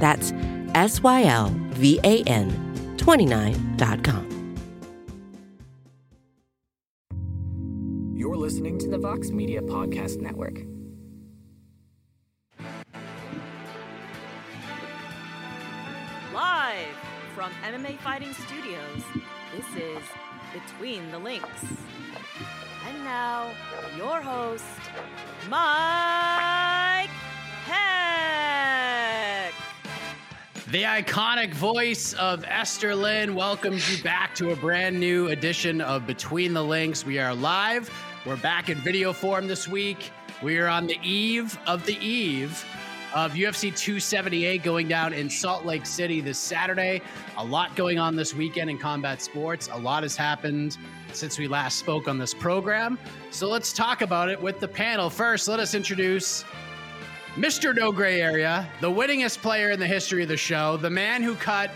That's SYLVAN29.com. You're listening to the Vox Media Podcast Network. Live from MMA Fighting Studios, this is Between the Links. And now, your host, Mike Heck. The iconic voice of Esther Lynn welcomes you back to a brand new edition of Between the Links. We are live. We're back in video form this week. We are on the eve of UFC 278 going down in Salt Lake City this Saturday. A lot going on this weekend in combat sports. A lot has happened since we last spoke on this program. So let's talk about it with the panel. First, let us introduce Mr. No Gray Area, the winningest player in the history of the show, the man who cut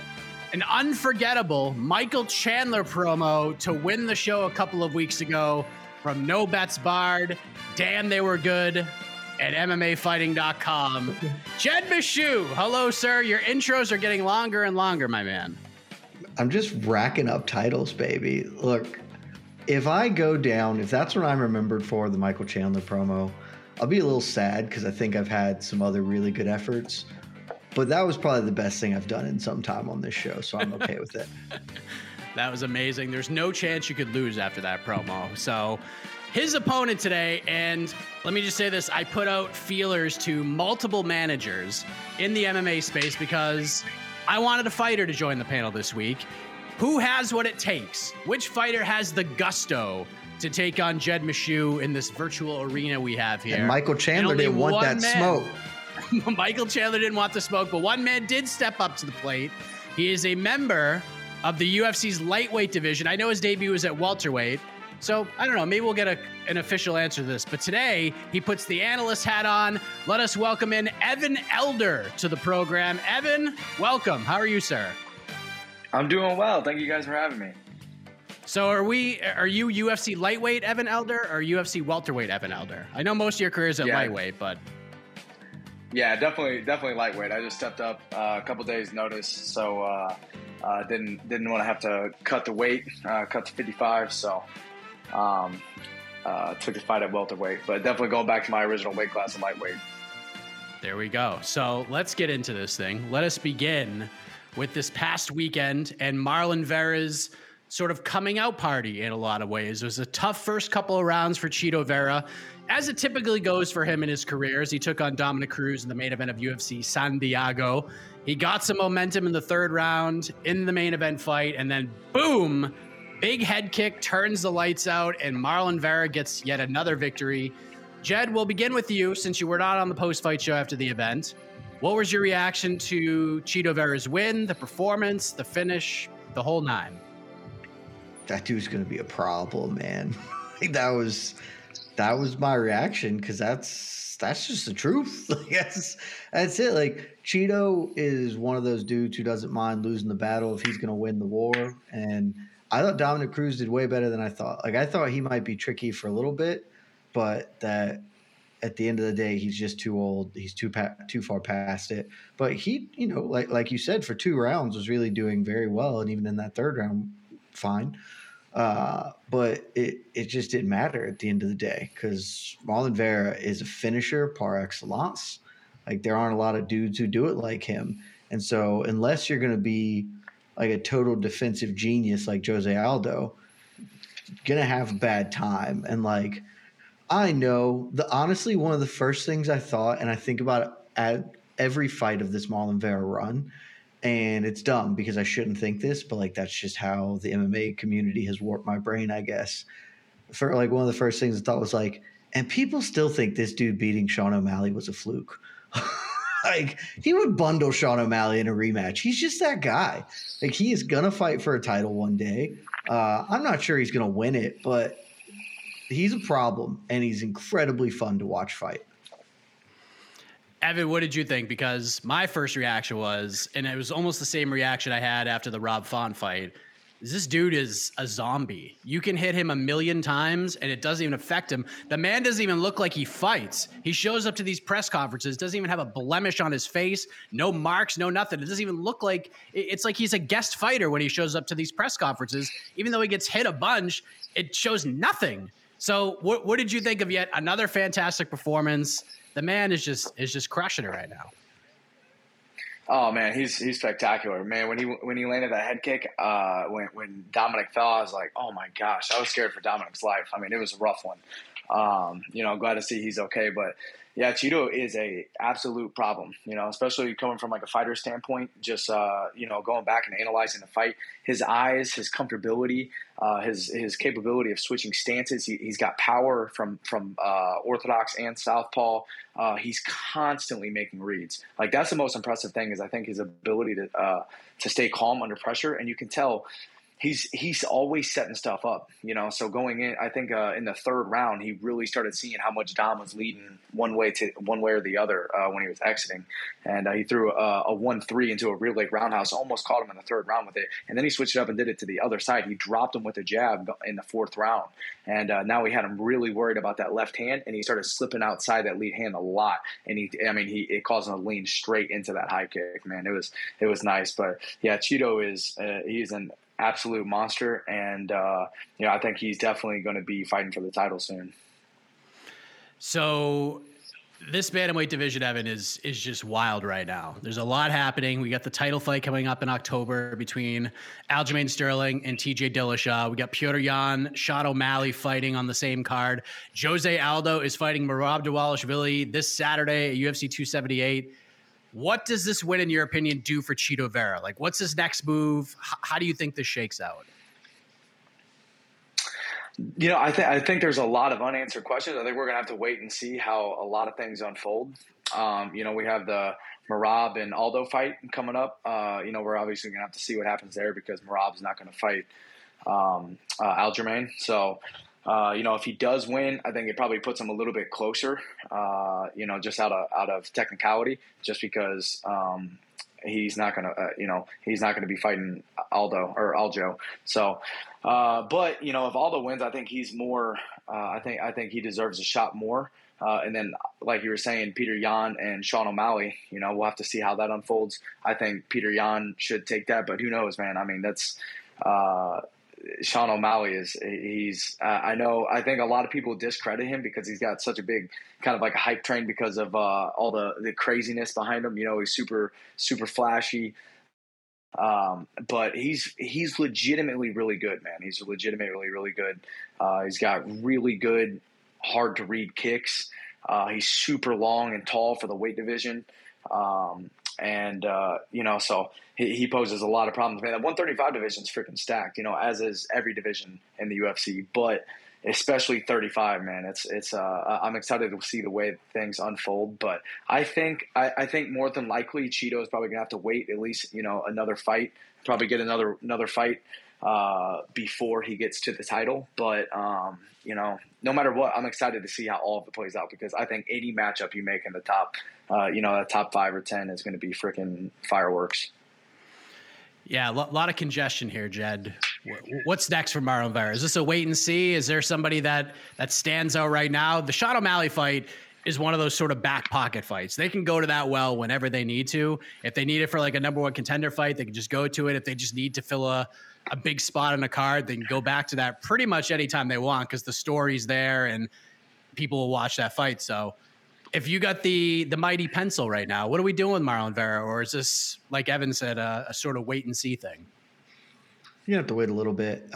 an unforgettable Michael Chandler promo to win the show a couple of weeks ago from No Bets Barred, Damn They Were Good, at MMAfighting.com. Jed Mishu, hello, sir. Your intros are getting longer and longer, my man. I'm just racking up titles, baby. Look, if I go down, if that's what I'm remembered for, the Michael Chandler promo, I'll be a little sad because I think I've had some other really good efforts, but that was probably the best thing I've done in some time on this show, so I'm okay with it. That was amazing. There's no chance you could lose after that promo. So his opponent today, and let me just say this, I put out feelers to multiple managers in the MMA space because I wanted a fighter to join the panel this week. Who has what it takes? Which fighter has the gusto to take on Jed Mishu in this virtual arena we have here? And Michael Chandler didn't want that smoke. Michael Chandler didn't want the smoke, but one man did step up to the plate. He is a member of the UFC's lightweight division. I know his debut was at welterweight, so I don't know. Maybe we'll get an official answer to this. But today, he puts the analyst hat on. Let us welcome in Evan Elder to the program. Evan, welcome. How are you, sir? I'm doing well. Thank you guys for having me. So are you UFC lightweight Evan Elder or UFC welterweight Evan Elder? I know most of your career is at lightweight, but. Yeah, definitely lightweight. I just stepped up a couple days notice. So didn't want to have to cut the weight, cut to 55. So took the fight at welterweight, but definitely going back to my original weight class of lightweight. There we go. So let's get into this thing. Let us begin with this past weekend and Marlon Vera's sort of coming out party in a lot of ways. It was a tough first couple of rounds for Chito Vera, as it typically goes for him in his career, as he took on Dominic Cruz in the main event of UFC San Diego. He got some momentum in the third round in the main event fight, and then boom, big head kick turns the lights out, and Marlon Vera gets yet another victory. Jed, we'll begin with you, since you were not on the post-fight show after the event. What was your reaction to Chito Vera's win, the performance, the finish, the whole nine? That dude's going to be a problem, man. that was my reaction, because that's just the truth. That's it. Like, Chito is one of those dudes who doesn't mind losing the battle if he's going to win the war. And I thought Dominic Cruz did way better than I thought. Like, I thought he might be tricky for a little bit, but that at the end of the day, he's just too old. He's too far past it. But he, you know, like you said, for two rounds was really doing very well, and even in that third round, fine. But it just didn't matter at the end of the day because Marlon Vera is a finisher par excellence. Like, there aren't a lot of dudes who do it like him. And so unless you're going to be like a total defensive genius like Jose Aldo, you're going to have a bad time. And, like, I know honestly one of the first things I thought, and I think about it at every fight of this Marlon Vera run, and it's dumb because I shouldn't think this, but, like, that's just how the MMA community has warped my brain, I guess. For, like, one of the first things I thought was, like, and people still think this dude beating Sean O'Malley was a fluke. Like, he would bundle Sean O'Malley in a rematch. He's just that guy. Like, he is going to fight for a title one day. I'm not sure he's going to win it, but he's a problem, and he's incredibly fun to watch fight. Evan, what did you think? Because my first reaction was, and it was almost the same reaction I had after the Rob Font fight, is this dude is a zombie. You can hit him 1,000,000 times, and it doesn't even affect him. The man doesn't even look like he fights. He shows up to these press conferences, doesn't even have a blemish on his face, no marks, no nothing. It doesn't even look like – it's like he's a guest fighter when he shows up to these press conferences. Even though he gets hit a bunch, it shows nothing. So what did you think of yet another fantastic performance? The man is just crushing it right now. Oh man, he's spectacular, man. When he landed that head kick, when Dominic fell, I was like, oh my gosh, I was scared for Dominic's life. I mean, it was a rough one. You know, I'm glad to see he's okay, but yeah, Cheeto is a absolute problem. You know, especially coming from like a fighter standpoint, just you know, going back and analyzing the fight, his eyes, his comfortability, his capability of switching stances. He's got power from orthodox and southpaw. He's constantly making reads. Like, that's the most impressive thing is I think his ability to stay calm under pressure, and you can tell. He's always setting stuff up, you know. So going in, I think in the third round, he really started seeing how much Dom was leading one way or the other when he was exiting, and he threw a 1-3 into a rear leg roundhouse, almost caught him in the third round with it, and then he switched it up and did it to the other side. He dropped him with a jab in the fourth round, and now we had him really worried about that left hand, and he started slipping outside that lead hand a lot, and it caused him to lean straight into that high kick. Man, it was nice, but yeah, Cheeto is he's an absolute monster, and you know, I think he's definitely going to be fighting for the title soon. So this bantamweight division, Evan, is just wild right now. There's a lot happening. We got the title fight coming up in October between Aljamain Sterling and TJ Dillashaw. We got Petr Yan, Sean O'Malley fighting on the same card. Jose Aldo is fighting Merab Dvalishvili this Saturday at UFC 278. What does this win, in your opinion, do for Cheeto Vera? Like, what's his next move? How do you think this shakes out? You know, I think there's a lot of unanswered questions. I think we're going to have to wait and see how a lot of things unfold. You know, we have the Merab and Aldo fight coming up. You know, we're obviously going to have to see what happens there because Merab's not going to fight Aljamain. So, you know, if he does win, I think it probably puts him a little bit closer, you know, just out of technicality, just because he's not going to, you know, he's not going to be fighting Aldo or Aljo. So, but, you know, if Aldo wins, I think he's more I think he deserves a shot more. And then, like you were saying, Petr Yan and Sean O'Malley, you know, we'll have to see how that unfolds. I think Petr Yan should take that. But who knows, man? I mean, that's Sean O'Malley I think a lot of people discredit him because he's got such a big kind of like a hype train because of all the craziness behind him. You know, he's super, super flashy. But he's legitimately really good, man. He's legitimately really good. He's got really good, hard to read kicks. He's super long and tall for the weight division. And you know, so he poses a lot of problems. Man, that 135 division is freaking stacked, you know, as is every division in the UFC, but especially 35, man. It's I'm excited to see the way things unfold, but I think more than likely Cheeto is probably gonna have to wait at least, you know, another fight, probably get another fight before he gets to the title. But you know, no matter what, I'm excited to see how all of it plays out because I think any matchup you make in the top, you know, that top 5 or 10 is going to be freaking fireworks. Yeah, a lot of congestion here, Jed. What's next for Marlon Vera? Is this a wait and see? Is there somebody that stands out right now? The Sean O'Malley fight is one of those sort of back pocket fights. They can go to that well whenever they need to. If they need it for like a number one contender fight, they can just go to it. If they just need to fill a big spot on a card, they can go back to that pretty much anytime they want because the story's there and people will watch that fight. So if you got the mighty pencil right now, what are we doing with Marlon Vera? Or is this, like Evan said, a sort of wait and see thing? You're going to have to wait a little bit.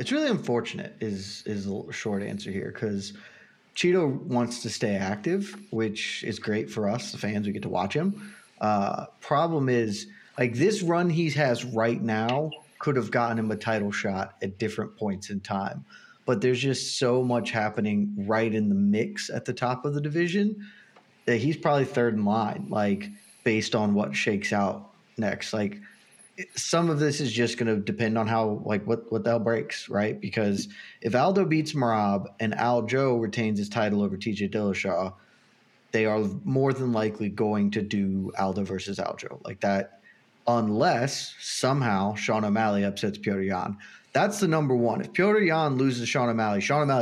It's really unfortunate is a short answer here because Cheeto wants to stay active, which is great for us, the fans. We get to watch him. Problem is, like, this run he has right now could have gotten him a title shot at different points in time. But there's just so much happening right in the mix at the top of the division that he's probably third in line, like, based on what shakes out next. Like, some of this is just going to depend on how, like, what the hell breaks, right? Because if Aldo beats Merab and Aljo retains his title over TJ Dillashaw, they are more than likely going to do Aldo versus Aljo like that, unless somehow Sean O'Malley upsets Petr Yan. That's the number one. If Petr Yan loses to Sean O'Malley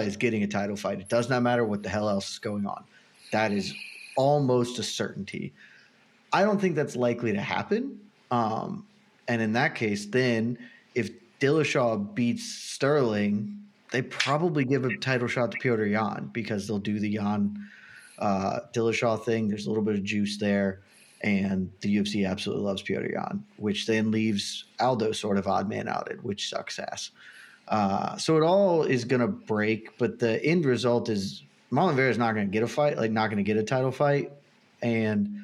is getting a title fight. It does not matter what the hell else is going on. That is almost a certainty. I don't think that's likely to happen. And in that case, then, if Dillashaw beats Sterling, they probably give a title shot to Petr Yan because they'll do the Yan-Dillashaw thing. There's a little bit of juice there, and the UFC absolutely loves Petr Yan, which then leaves Aldo sort of odd man outed, which sucks ass. So it all is going to break, but the end result is Marlon Vera is not going to get a fight, like not going to get a title fight, and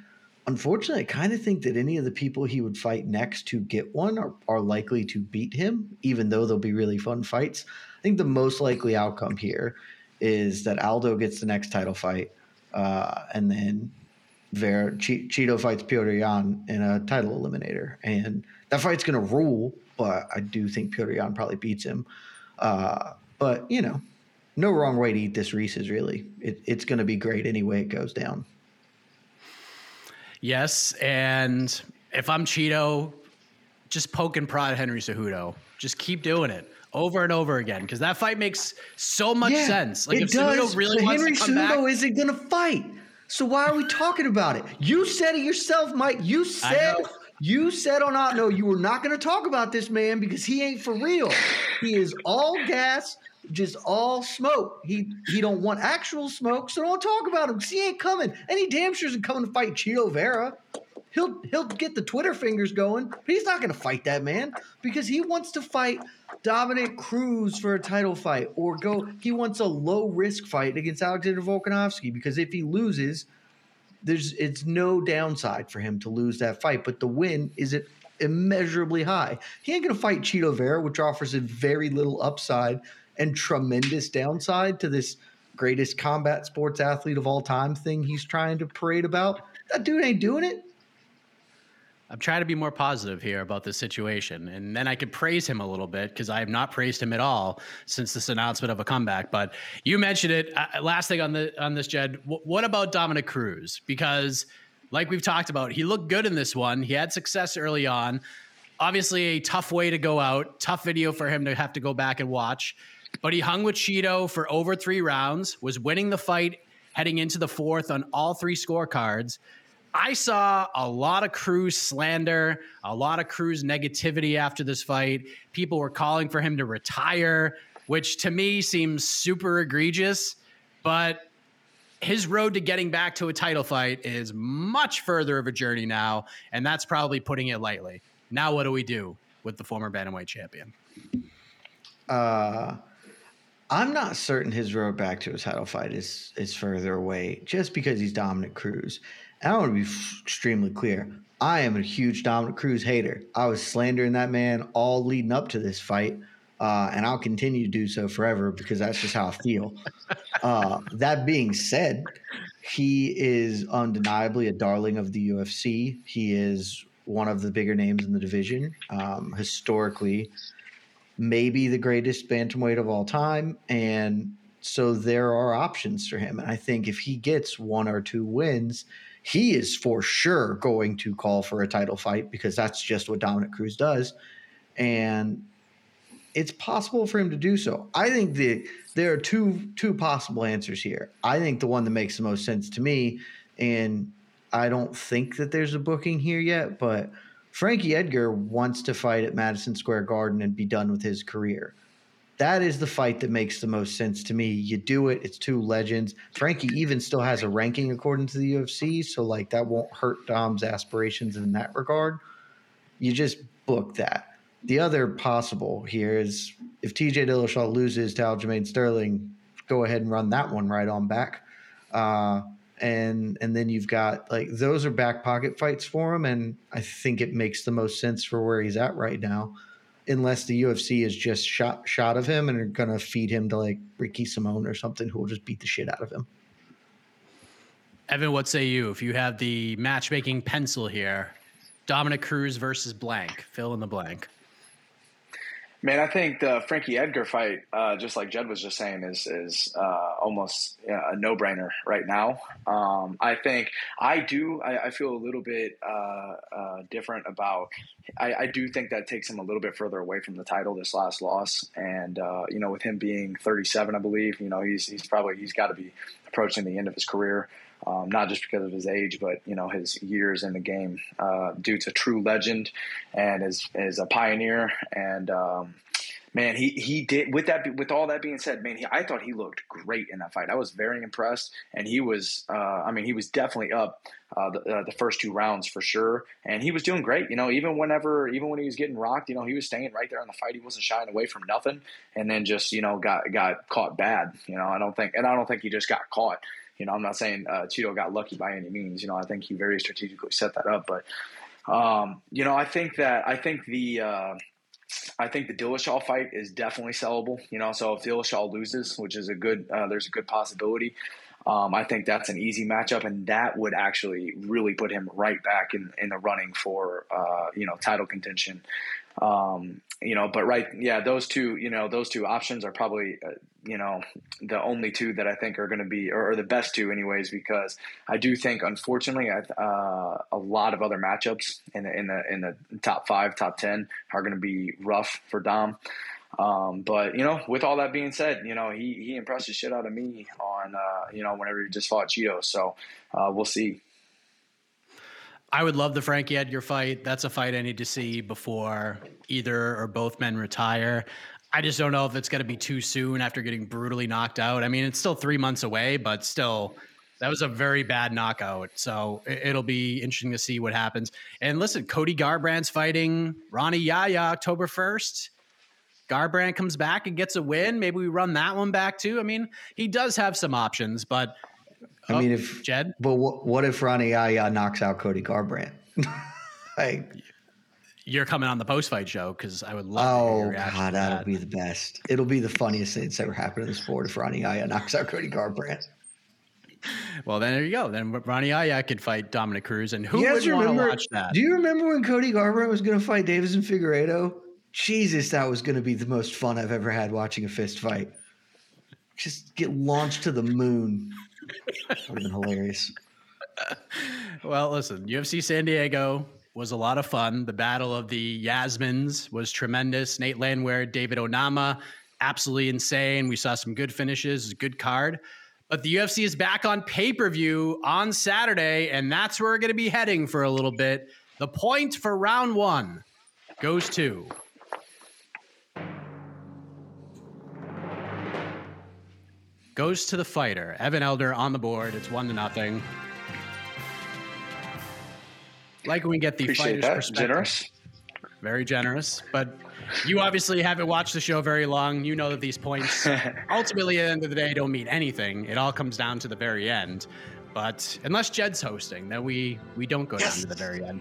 unfortunately, I kind of think that any of the people he would fight next to get one are likely to beat him, even though they'll be really fun fights. I think the most likely outcome here is that Aldo gets the next title fight, and then Cheeto fights Petr Yan in a title eliminator. And that fight's going to rule, but I do think Petr Yan probably beats him. But, you know, no wrong way to eat this Reese's, really. It's going to be great any way it goes down. Yes, and if I'm Cheeto, just poke and prod Henry Cejudo. Just keep doing it over and over again because that fight makes so much sense. Like, if Cejudo really wants to come back, Henry Cejudo isn't going to fight. So why are we talking about it? You said it yourself, Mike. You said on Out No, you were not going to talk about this man because he ain't for real. He is all gas, just all smoke. He don't want actual smoke, so don't talk about him because he ain't coming. And he damn sure isn't coming to fight Cheeto Vera. He'll get the Twitter fingers going, but he's not going to fight that man because he wants to fight Dominic Cruz for a title fight or he wants a low-risk fight against Alexander Volkanovsky because if he loses, it's no downside for him to lose that fight, but the win is at immeasurably high. He ain't going to fight Cheeto Vera, which offers a very little upside and tremendous downside to this greatest combat sports athlete of all time thing he's trying to parade about. That dude ain't doing it. I'm trying to be more positive here about this situation, and then I could praise him a little bit because I have not praised him at all since this announcement of a comeback. But you mentioned it. Last thing on this, Jed. What about Dominic Cruz? Because, like we've talked about, he looked good in this one. He had success early on. Obviously, a tough way to go out. Tough video for him to have to go back and watch. But he hung with Cheeto for over 3 rounds, was winning the fight heading into the 4th on all 3 scorecards. I saw a lot of Cruz slander, a lot of Cruz negativity after this fight. People were calling for him to retire, which to me seems super egregious. But his road to getting back to a title fight is much further of a journey now, and that's probably putting it lightly. Now what do we do with the former bantamweight champion? I'm not certain his road back to a title fight is further away just because he's Dominic Cruz. And I want to be extremely clear. I am a huge Dominic Cruz hater. I was slandering that man all leading up to this fight, and I'll continue to do so forever because that's just how I feel. That being said, he is undeniably a darling of the UFC. He is one of the bigger names in the division historically. Maybe the greatest bantamweight of all time. And so there are options for him. And I think if he gets 1 or 2 wins, he is for sure going to call for a title fight because that's just what Dominic Cruz does. And It's possible for him to do so. I think there are two possible answers here. I think the one that makes the most sense to me, and I don't think that there's a booking here yet, but Frankie Edgar wants to fight at Madison Square Garden and be done with his career. That is the fight that makes the most sense to me. You do it. It's two legends. Frankie even still has a ranking according to the UFC, so like that won't hurt Dom's aspirations in that regard. You just book that. The other possible here is if TJ Dillashaw loses to Aljamain Sterling, go ahead and run that one right on back. And then you've got like those are back pocket fights for him, and I think it makes the most sense for where he's at right now. Unless the UFC is just shot of him and are going to feed him to like Ricky Simone or something who will just beat the shit out of him. Evan, what say you? If you have the matchmaking pencil here, Dominic Cruz versus blank, fill in the blank. Man, I think the Frankie Edgar fight, just like Jed was just saying, is almost a no-brainer right now. I feel a little bit different about – I do think that takes him a little bit further away from the title, this last loss. And, with him being 37, I believe, he's got to be approaching the end of his career. Not just because of his age, but, his years in the game. Dude's a true legend and is a pioneer. And, man, he did – with all that being said, man, I thought he looked great in that fight. I was very impressed. And he was he was definitely up the first two rounds for sure. And he was doing great. Even when he was getting rocked, he was staying right there in the fight. He wasn't shying away from nothing. And then just, got caught bad. I don't think he just got caught. I'm not saying Cheeto got lucky by any means. I think he very strategically set that up. But, I think the Dillashaw fight is definitely sellable. So if Dillashaw loses, which is there's a good possibility. I think that's an easy matchup, and that would actually really put him right back in the running for title contention. Those two options are probably the only two that I think are going to be, or the best two anyways, because I do think, unfortunately, a lot of other matchups in the top 5, top 10 are going to be rough for Dom. With all that being said, he impressed the shit out of me on, whenever he just fought Cheeto. So, we'll see. I would love the Frankie Edgar fight. That's a fight I need to see before either or both men retire. I just don't know if it's going to be too soon after getting brutally knocked out. I mean, it's still 3 months away, but still, that was a very bad knockout. So it'll be interesting to see what happens. And listen, Cody Garbrandt's fighting Ronnie Yaya October 1st. Garbrandt comes back and gets a win. Maybe we run that one back too. I mean, he does have some options, but Jed. But what if Ronnie Yaya knocks out Cody Garbrandt? Like, you're coming on the post-fight show because I would love. Oh, to hear your reaction God, to that'll be the best. It'll be the funniest thing that's ever happened to the sport if Ronnie Yaya knocks out Cody Garbrandt. Well, then there you go. Then Ronnie Yaya could fight Dominic Cruz, and who would want to watch that? Do you remember when Cody Garbrandt was going to fight Davison Figueiredo? Jesus, that was going to be the most fun I've ever had watching a fist fight. Just get launched to the moon. That would have been hilarious. Well, listen, UFC San Diego was a lot of fun. The Battle of the Yasmins was tremendous. Nate Landwehr, David Onama, absolutely insane. We saw some good finishes, good card. But the UFC is back on pay-per-view on Saturday, and that's where we're going to be heading for a little bit. The point for round one goes to... goes to the fighter. Evan Elder on the board. It's 1-0. Like when we get the Appreciate fighter's that. Perspective. Generous. Very generous. But you obviously haven't watched the show very long. You know that these points ultimately at the end of the day don't mean anything. It all comes down to the very end. But unless Jed's hosting, then we don't go down to the very end.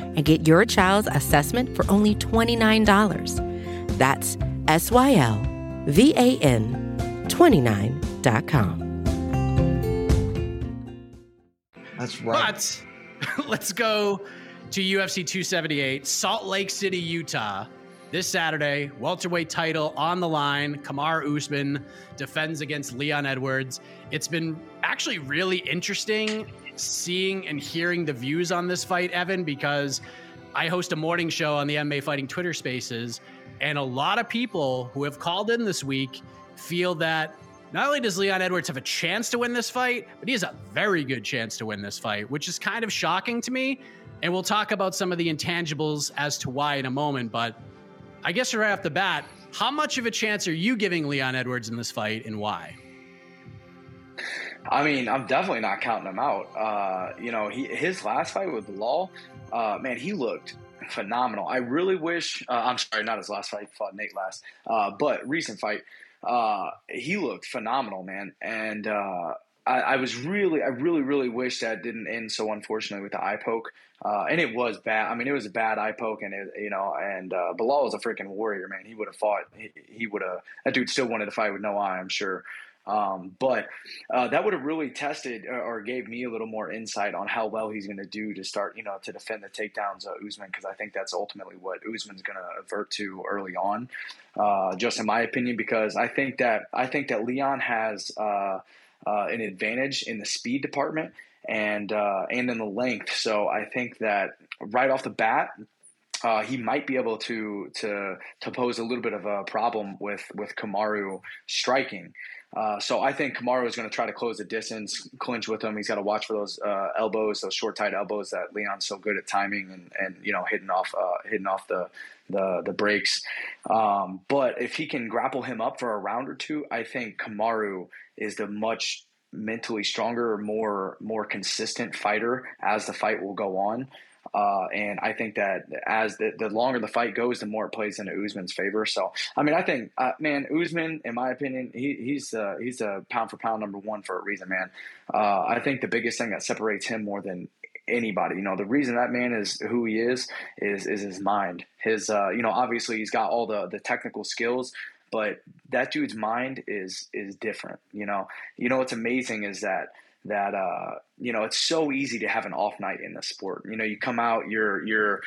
and get your child's assessment for only $29. That's SYLVAN29.com. That's right. But let's go to UFC 278, Salt Lake City, Utah. This Saturday, welterweight title on the line. Kamaru Usman defends against Leon Edwards. It's been actually really interesting seeing and hearing the views on this fight, Evan, because I host a morning show on the MMA Fighting Twitter Spaces, and a lot of people who have called in this week feel that not only does Leon Edwards have a chance to win this fight, but he has a very good chance to win this fight, which is kind of shocking to me. And we'll talk about some of the intangibles as to why in a moment, but I guess right off the bat, how much of a chance are you giving Leon Edwards in this fight, and why? I mean, I'm definitely not counting him out. His last fight with Law, man, he looked phenomenal. I really wish, I'm sorry, not his last fight, he fought Nate last, but recent fight, he looked phenomenal, man. And I really wish that didn't end so unfortunately with the eye poke. And it was bad. I mean, it was a bad eye poke, and Bilal was a freaking warrior, man. He would have fought. He would have. That dude still wanted to fight with no eye, I'm sure. But that would have really tested or gave me a little more insight on how well he's going to do to start, to defend the takedowns of Usman, because I think that's ultimately what Usman's going to avert to early on, just in my opinion, because I think that Leon has an advantage in the speed department and in the length. So I think that right off the bat, he might be able to pose a little bit of a problem with Kamaru striking. So I think Kamaru is going to try to close the distance, clinch with him. He's got to watch for those elbows, those short, tight elbows that Leon's so good at timing and hitting off the breaks. But if he can grapple him up for a round or two, I think Kamaru is the much mentally stronger, more consistent fighter as the fight will go on. And I think that as the longer the fight goes, the more it plays into Usman's favor. So, I mean, I think, Usman, in my opinion, he's a pound for pound number one for a reason, man. I think the biggest thing that separates him more than anybody, the reason that man is who he is his mind. His, obviously he's got all the technical skills, but that dude's mind is different. What's amazing is that it's so easy to have an off night in the sport. You come out, you're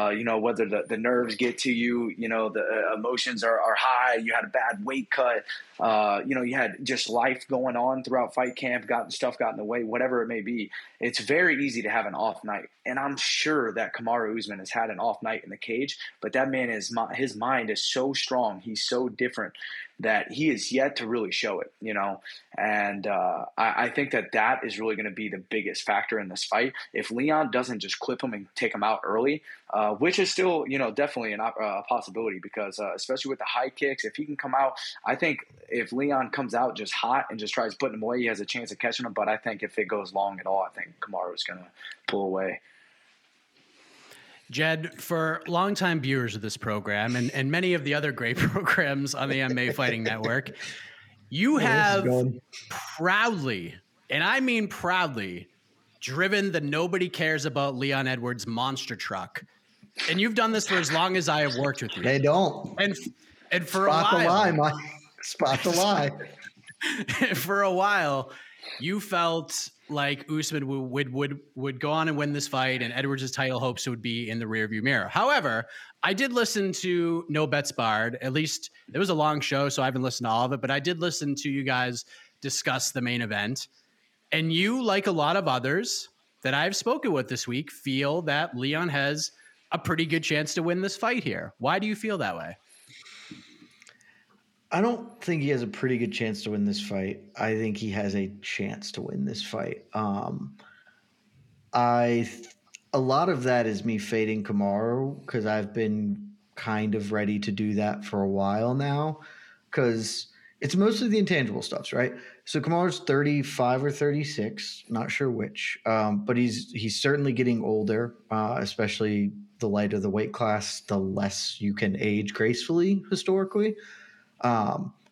whether the nerves get to you, the emotions are high. You had a bad weight cut. You had just life going on throughout fight camp, got in the way, whatever it may be. It's very easy to have an off night. And I'm sure that Kamaru Usman has had an off night in the cage, but that man his mind is so strong. He's so different that he is yet to really show it, And I think that is really going to be the biggest factor in this fight. If Leon doesn't just clip him and take him out early, which is still, definitely a possibility because especially with the high kicks, if he can come out, I think if Leon comes out just hot and just tries putting him away, he has a chance of catching him. But I think if it goes long at all, I think Kamaru is going to pull away. Jed, for longtime viewers of this program and many of the other great programs on the MMA Fighting Network, you have proudly, and I mean proudly, driven the nobody cares about Leon Edwards monster truck. And you've done this for as long as I have worked with you. They don't. And for spot a while, the lie, Mike. Spot the lie. For a while, you felt like Usman would go on and win this fight, and Edwards' title hopes would be in the rearview mirror. However, I did listen to No Bets Barred. At least it was a long show, so I haven't listened to all of it, but I did listen to you guys discuss the main event. And you, like a lot of others that I've spoken with this week, feel that Leon has a pretty good chance to win this fight here. Why do you feel that way? I don't think he has a pretty good chance to win this fight. I think he has a chance to win this fight. A lot of that is me fading Kamaru because I've been kind of ready to do that for a while now because it's mostly the intangible stuffs, right? So Kamaru's 35 or 36, not sure which, but he's certainly getting older, especially the lighter the weight class, the less you can age gracefully historically.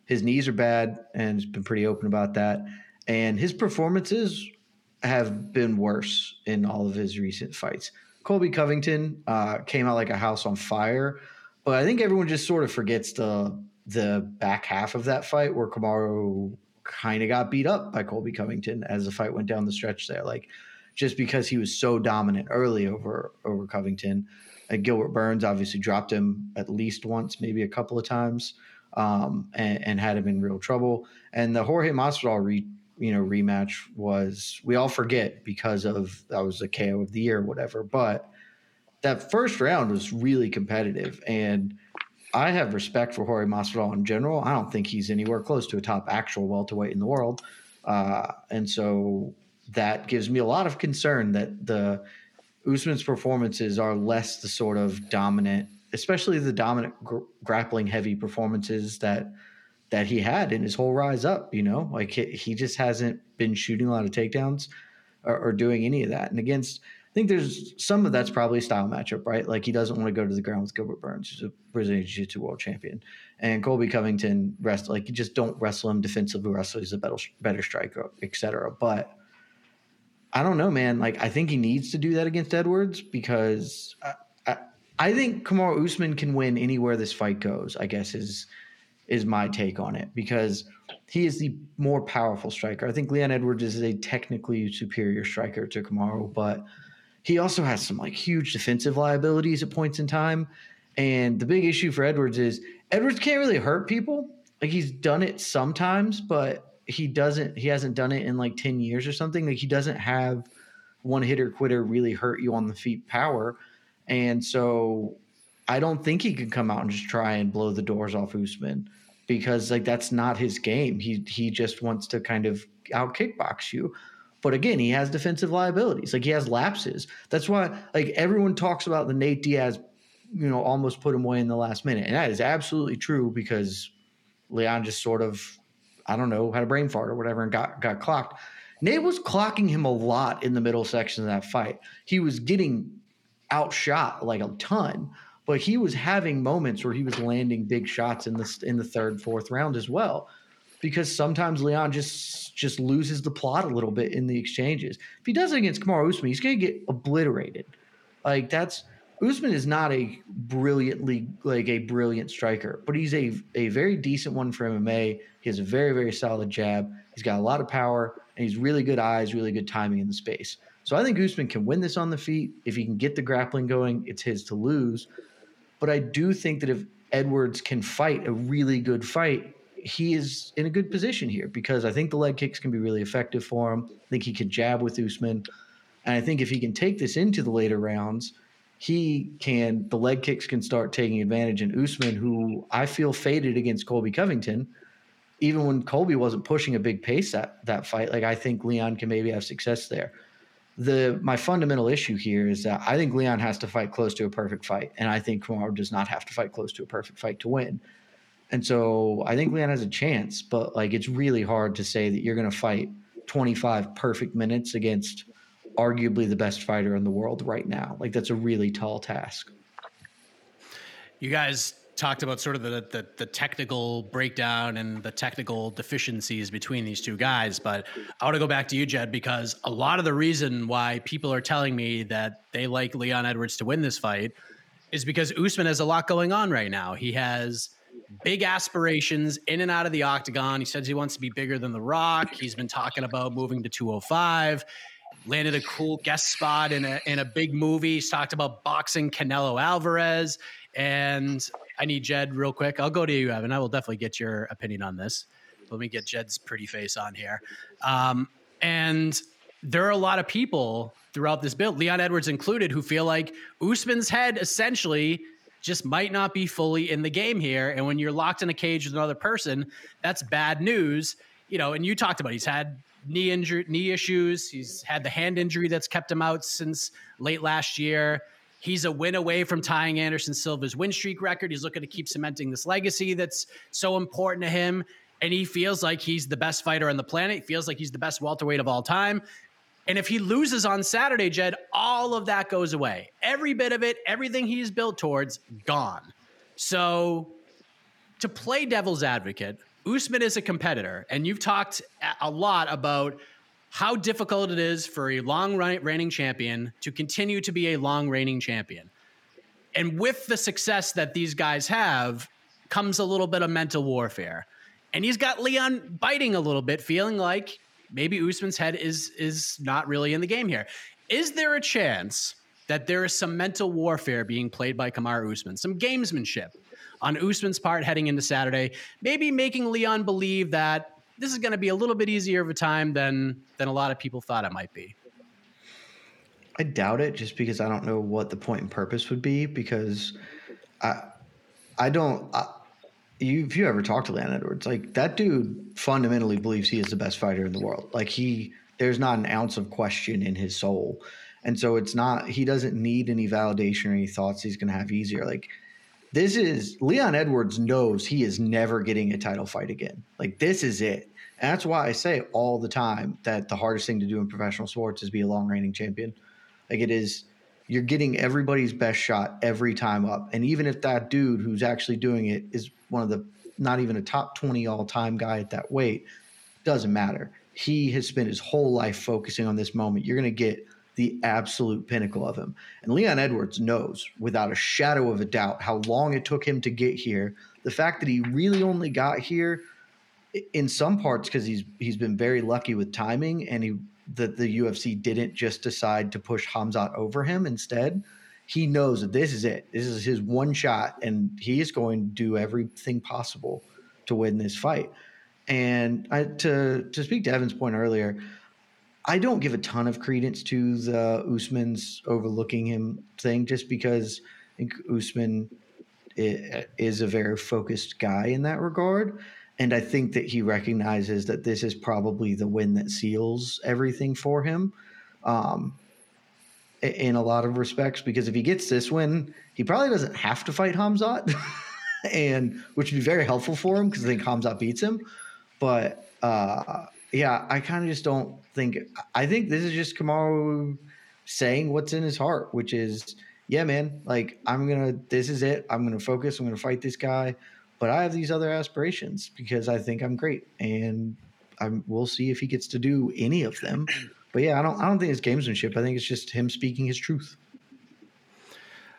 His knees are bad, and he's been pretty open about that. And his performances have been worse in all of his recent fights. Colby Covington came out like a house on fire, but I think everyone just sort of forgets the back half of that fight where Kamaru kind of got beat up by Colby Covington as the fight went down the stretch there. Like, just because he was so dominant early over Covington. Gilbert Burns obviously dropped him at least once, maybe a couple of times. And had him in real trouble. And the Jorge Masvidal rematch was, we all forget because of that was the KO of the year, whatever. But that first round was really competitive, and I have respect for Jorge Masvidal in general. I don't think he's anywhere close to a top actual welterweight in the world, and so that gives me a lot of concern that the Usman's performances are less the sort of dominant. Especially the dominant grappling heavy performances that he had in his whole rise up, like he just hasn't been shooting a lot of takedowns or doing any of that. And against, I think there's some of that's probably style matchup, right? Like he doesn't want to go to the ground with Gilbert Burns, who's a Brazilian Jiu-Jitsu world champion, and Colby Covington you just don't wrestle him defensively. He's a better striker, etc. But I don't know, man. Like I think he needs to do that against Edwards because. I think Kamaru Usman can win anywhere this fight goes, I guess is my take on it, because he is the more powerful striker. I think Leon Edwards is a technically superior striker to Kamaru, but he also has some huge defensive liabilities at points in time. And the big issue for Edwards is Edwards can't really hurt people. Like he's done it sometimes, but he hasn't done it in 10 years or something. Like he doesn't have one hitter quitter really hurt you on the feet power. And so I don't think he can come out and just try and blow the doors off Usman because that's not his game. He just wants to kind of out kickbox you. But again, he has defensive liabilities. He has lapses. That's why everyone talks about the Nate Diaz, almost put him away in the last minute. And that is absolutely true because Leon just sort of, I don't know, had a brain fart or whatever and got clocked. Nate was clocking him a lot in the middle section of that fight. He was getting outshot a ton, but he was having moments where he was landing big shots in the third, fourth round as well, because sometimes Leon just loses the plot a little bit in the exchanges. If he does it against Kamaru Usman, he's going to get obliterated. Usman is not a brilliant striker, but he's a very decent one for MMA. He has a very, very solid jab. He's got a lot of power, and he's really good eyes, really good timing in the space. So I think Usman can win this on the feet. If he can get the grappling going, it's his to lose. But I do think that if Edwards can fight a really good fight, he is in a good position here because I think the leg kicks can be really effective for him. I think he can jab with Usman. And I think if he can take this into the later rounds, the leg kicks can start taking advantage. And Usman, who I feel faded against Colby Covington, even when Colby wasn't pushing a big pace that fight, I think Leon can maybe have success there. My fundamental issue here is that I think Leon has to fight close to a perfect fight, and I think Kamaru does not have to fight close to a perfect fight to win. And so I think Leon has a chance, but it's really hard to say that you're going to fight 25 perfect minutes against arguably the best fighter in the world right now. That's a really tall task. You guys talked about sort of the technical breakdown and the technical deficiencies between these two guys. But I want to go back to you, Jed, because a lot of the reason why people are telling me that they like Leon Edwards to win this fight is because Usman has a lot going on right now. He has big aspirations in and out of the octagon. He says he wants to be bigger than The Rock. He's been talking about moving to 205. Landed a cool guest spot in a big movie. He's talked about boxing Canelo Alvarez. And I need Jed real quick. I'll go to you, Evan. I will definitely get your opinion on this. Let me get Jed's pretty face on here. And there are a lot of people throughout this build, Leon Edwards included, who feel like Usman's head essentially just might not be fully in the game here. And when you're locked in a cage with another person, that's bad news. You know, and you talked about he's had knee issues. He's had the hand injury that's kept him out since late last year. He's a win away from tying Anderson Silva's win streak record. He's looking to keep cementing this legacy that's so important to him. And he feels like he's the best fighter on the planet. He feels like he's the best welterweight of all time. And if he loses on Saturday, Jed, all of that goes away. Every bit of it, everything he's built towards, gone. So to play devil's advocate, Usman is a competitor. And you've talked a lot about how difficult it is for a long reigning champion to continue to be a long reigning champion. And with the success that these guys have comes a little bit of mental warfare. And he's got Leon biting a little bit, feeling like maybe Usman's head is not really in the game here. Is there a chance that there is some mental warfare being played by Kamaru Usman, some gamesmanship on Usman's part heading into Saturday, maybe making Leon believe that this is going to be a little bit easier of a time than a lot of people thought it might be? I doubt it, just because I don't know what the point and purpose would be, because if you ever talk to Leon Edwards, like, that dude fundamentally believes he is the best fighter in the world. Like, there's not an ounce of question in his soul. And so he doesn't need any validation or any thoughts he's going to have easier. Like, Leon Edwards knows he is never getting a title fight again. Like, this is it. And that's why I say all the time that the hardest thing to do in professional sports is be a long reigning champion. Like, it is, you're getting everybody's best shot every time up. And even if that dude who's actually doing it is one of the, not even a top 20 all time guy at that weight, doesn't matter. He has spent his whole life focusing on this moment. You're going to get the absolute pinnacle of him. And Leon Edwards knows without a shadow of a doubt how long it took him to get here. The fact that he really only got here in some parts because he's been very lucky with timing, and that the UFC didn't just decide to push Khamzat over him instead. He knows that this is it. This is his one shot, and he is going to do everything possible to win this fight. And to speak to Evan's point earlier, I don't give a ton of credence to the Usman's overlooking him thing, just because I think Usman is a very focused guy in that regard. And I think that he recognizes that this is probably the win that seals everything for him in a lot of respects, because if he gets this win, he probably doesn't have to fight Khamzat, and which would be very helpful for him because I think Khamzat beats him. But I kind of just don't think – I think this is just Kamaru saying what's in his heart, which is, yeah, man, like, I'm going to – this is it. I'm going to focus. I'm going to fight this guy. But I have these other aspirations because I think I'm great, and we'll see if he gets to do any of them. But yeah, I don't think it's gamesmanship. I think it's just him speaking his truth.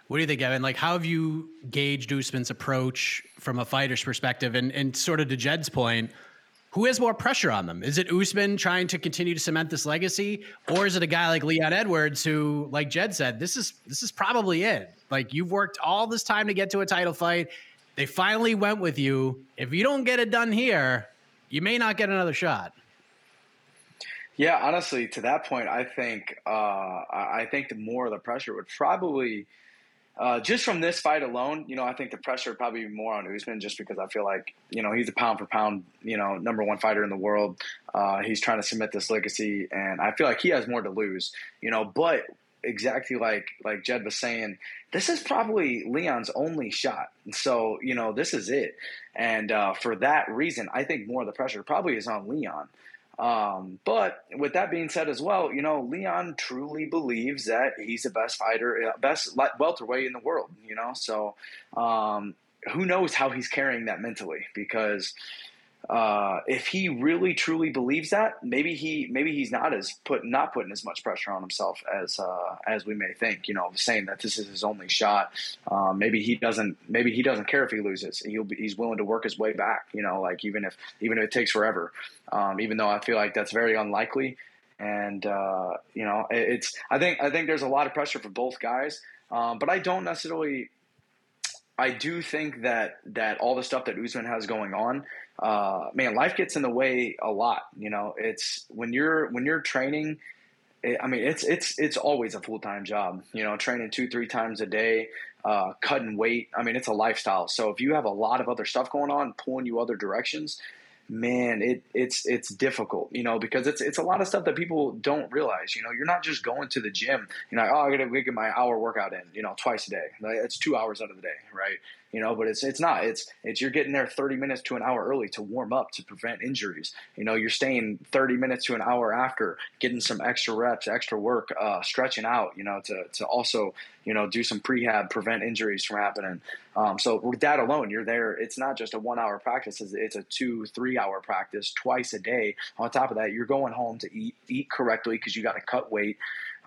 What do you think, Evan? Like, how have you gauged Usman's approach from a fighter's perspective, and sort of to Jed's point, who has more pressure on them? Is it Usman trying to continue to cement this legacy, or is it a guy like Leon Edwards who, like Jed said, this is probably it. Like, you've worked all this time to get to a title fight. They finally went with you. If you don't get it done here, you may not get another shot. Yeah, honestly, to that point, I think the more of the pressure would probably just from this fight alone. You know, I think the pressure would probably be more on Usman, just because I feel like, you know, he's a pound for pound, you know, number one fighter in the world. He's trying to cement this legacy, and I feel like he has more to lose. You know, but exactly like Jed was saying, this is probably Leon's only shot. And so, you know, this is it. And for that reason, I think more of the pressure probably is on Leon. But with that being said as well, you know, Leon truly believes that he's the best fighter, best welterweight in the world, you know. So who knows how he's carrying that mentally, because – If he really truly believes that, maybe he's not putting as much pressure on himself as we may think. You know, saying that this is his only shot. Maybe he doesn't care if he loses. He's willing to work his way back. You know, like even if it takes forever. Even though I feel like that's very unlikely. And you know, I think there's a lot of pressure for both guys. But I don't necessarily. I do think that all the stuff that Usman has going on, man, life gets in the way a lot. You know, it's when you're training. I mean, it's always a full-time job. You know, training 2-3 times a day, cutting weight. I mean, it's a lifestyle. So if you have a lot of other stuff going on, pulling you other directions, man, it's difficult, you know, because it's a lot of stuff that people don't realize. You know, you're not just going to the gym, you know, like, I gotta get my hour workout in, you know, twice a day. Like, that's 2 hours out of the day, right? You know, but it's not, you're getting there 30 minutes to an hour early to warm up, to prevent injuries. You know, you're staying 30 minutes to an hour after, getting some extra reps, extra work, stretching out, you know, to also, you know, do some prehab, prevent injuries from happening. So with that alone, you're there. It's not just a 1 hour practice. It's a 2-3 hour practice twice a day. On top of that, you're going home to eat correctly, 'cause you got to cut weight.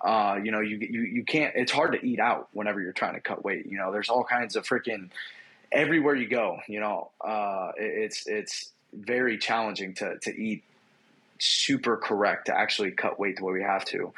You know, you can't, it's hard to eat out whenever you're trying to cut weight. You know, there's all kinds of freaking everywhere you go, you know, it's very challenging to eat super correct, to actually cut weight the way we have to.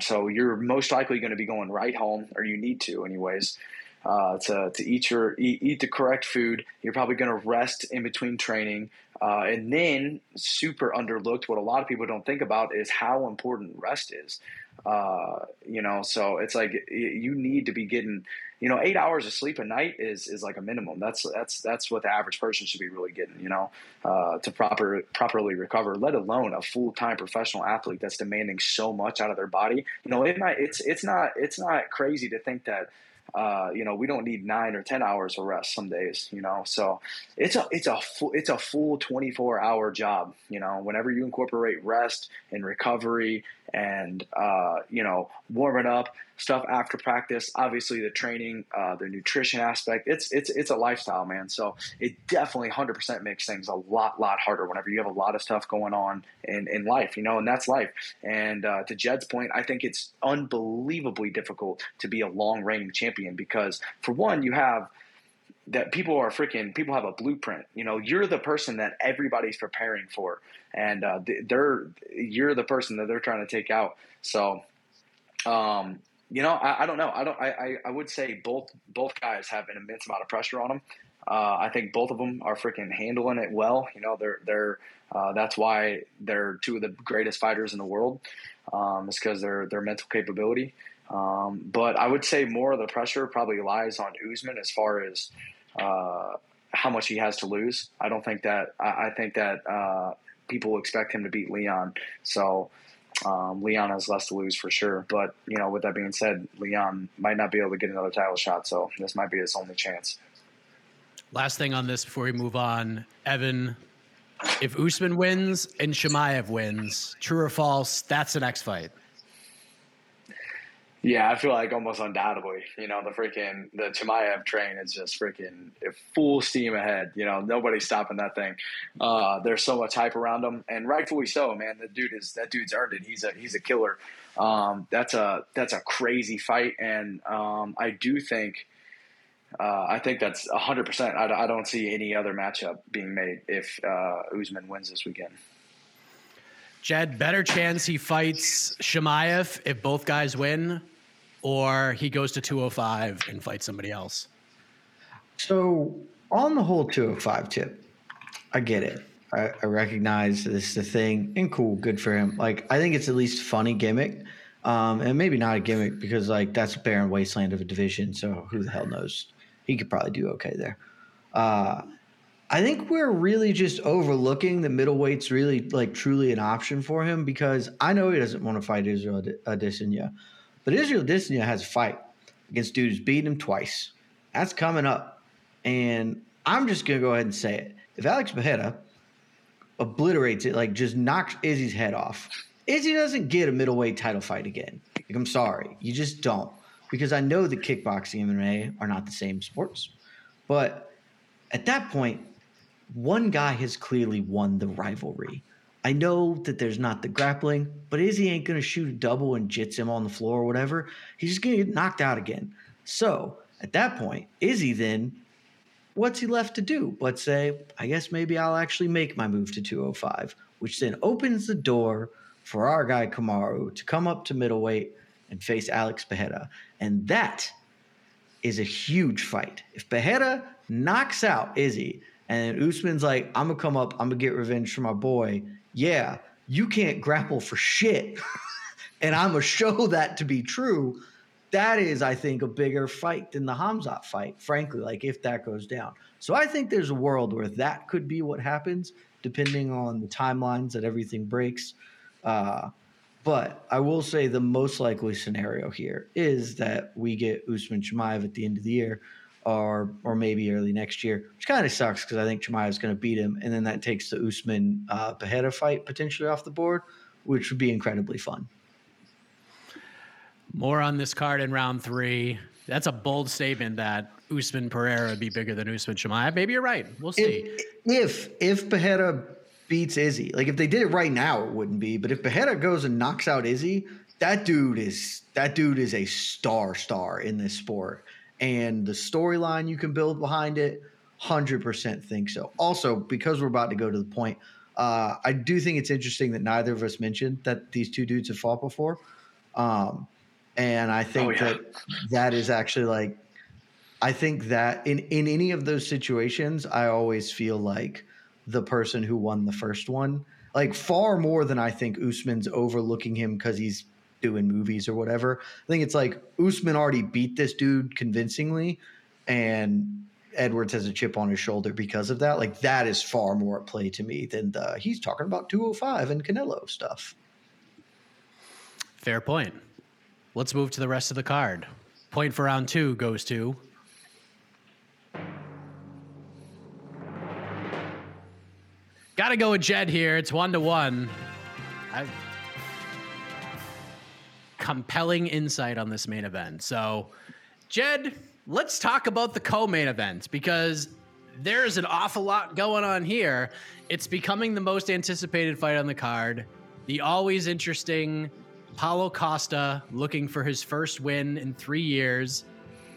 So you're most likely going to be going right home, or you need to anyways, to eat the correct food. You're probably going to rest in between training. And then super underlooked, what a lot of people don't think about is how important rest is. You know, so it's like you need to be getting, you know, 8 hours of sleep a night is like a minimum. That's what the average person should be really getting, you know, to properly recover, let alone a full-time professional athlete that's demanding so much out of their body. You know, it's not crazy to think that, you know, we don't need 9 or 10 hours of rest some days, you know, so it's a full 24-hour job, you know, whenever you incorporate rest and recovery and, you know, warming up, stuff after practice, obviously the training, the nutrition aspect, it's a lifestyle, man. So it definitely 100% makes things a lot harder whenever you have a lot of stuff going on in life, you know, and that's life. And, to Jed's point, I think it's unbelievably difficult to be a long reigning champion, because for one, you have that people have a blueprint, you know, you're the person that everybody's preparing for, and, you're the person that they're trying to take out. So, you know, I don't know. I would say both guys have an immense amount of pressure on them. I think both of them are freaking handling it well. You know, they're that's why they're two of the greatest fighters in the world. It's because their mental capability. But I would say more of the pressure probably lies on Usman as far as how much he has to lose. I don't think that. I think that people expect him to beat Leon. So. Leon has less to lose for sure, but you know, with that being said, Leon might not be able to get another title shot, so this might be his only chance. Last thing on this before we move on, Evan, if Usman wins and Chimaev wins, true or false, that's the next fight? Yeah, I feel like almost undoubtedly, you know, the Chimaev train is just freaking full steam ahead. You know, nobody's stopping that thing. There's so much hype around him, and rightfully so, man. That dude's earned it. He's a killer. That's a crazy fight, and I do think. I think that's 100%. I don't see any other matchup being made if Usman wins this weekend. Jed, better chance he fights Chimaev if both guys win, or he goes to 205 and fights somebody else? So on the whole 205 tip, I get it. I recognize this is a thing, and cool, good for him. Like, I think it's at least funny gimmick, and maybe not a gimmick, because like that's a barren wasteland of a division, so who the hell knows? He could probably do okay there. I think we're really just overlooking the middleweight's really like truly an option for him, because I know he doesn't want to fight Israel Adesanya, but Israel Adesanya has a fight against dudes beating him twice. That's coming up, and I'm just gonna go ahead and say it: if Alex Pereira obliterates it, like just knocks Izzy's head off, Izzy doesn't get a middleweight title fight again. Like, I'm sorry, you just don't, because I know that kickboxing and MMA are not the same sports, but at that point. one guy has clearly won the rivalry. I know that there's not the grappling, but Izzy ain't going to shoot a double and jits him on the floor or whatever. He's just going to get knocked out again. So at that point, Izzy then, what's he left to do but say, I guess maybe I'll actually make my move to 205, which then opens the door for our guy Kamaru to come up to middleweight and face Alex Pereira. And that is a huge fight. If Pereira knocks out Izzy and Usman's like, I'm going to come up, I'm going to get revenge for my boy. Yeah, you can't grapple for shit. And I'm going to show that to be true. That is, I think, a bigger fight than the Khamzat fight, frankly, like if that goes down. So I think there's a world where that could be what happens, depending on the timelines that everything breaks. But I will say the most likely scenario here is that we get Usman Chimaev at the end of the year or maybe early next year, which kind of sucks because I think Chimaev is going to beat him. And then that takes the Usman Pereira fight potentially off the board, which would be incredibly fun. More on this card in round three. That's a bold statement that Usman Pereira would be bigger than Usman Chimaev. Maybe you're right. We'll see. If Pereira beats Izzy, like if they did it right now, it wouldn't be. But if Pereira goes and knocks out Izzy, that dude is a star in this sport. And the storyline you can build behind it, 100% think so. Also, because we're about to go to the point, I do think it's interesting that neither of us mentioned that these two dudes have fought before. And I think that is actually like, I think that in any of those situations, I always feel like the person who won the first one, like far more than I think Usman's overlooking him because he's doing movies or whatever. I think it's like Usman already beat this dude convincingly and Edwards has a chip on his shoulder because of that. Like that is far more at play to me than he's talking about 205 and Canelo stuff. Fair point. Let's move to the rest of the card. Point for round two goes to... Got to go with Jed here. It's 1-1. Compelling insight on this main event. So, Jed, let's talk about the co-main event because there is an awful lot going on here. It's becoming the most anticipated fight on the card. The always interesting... Paulo Costa looking for his first win in 3 years,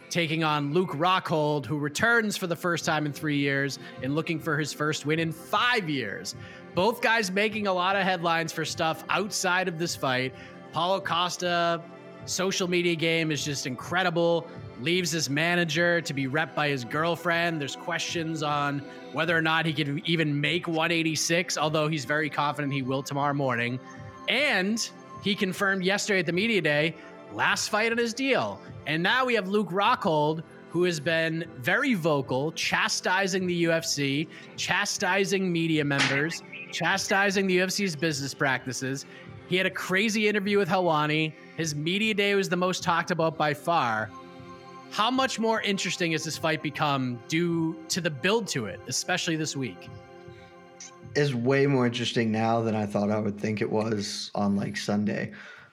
taking on Luke Rockhold, who returns for the first time in 3 years and looking for his first win in 5 years. Both guys making a lot of headlines for stuff outside of this fight. Paulo Costa, social media game is just incredible. Leaves his manager to be repped by his girlfriend. There's questions on whether or not he could even make 186, although he's very confident he will tomorrow morning. And... he confirmed yesterday at the media day, last fight on his deal. And now we have Luke Rockhold, who has been very vocal, chastising the UFC, chastising media members, chastising the UFC's business practices. He had a crazy interview with Helwani. His media day was the most talked about by far. How much more interesting has this fight become due to the build to it, especially this week? Is way more interesting now than I thought I would think it was on like Sunday.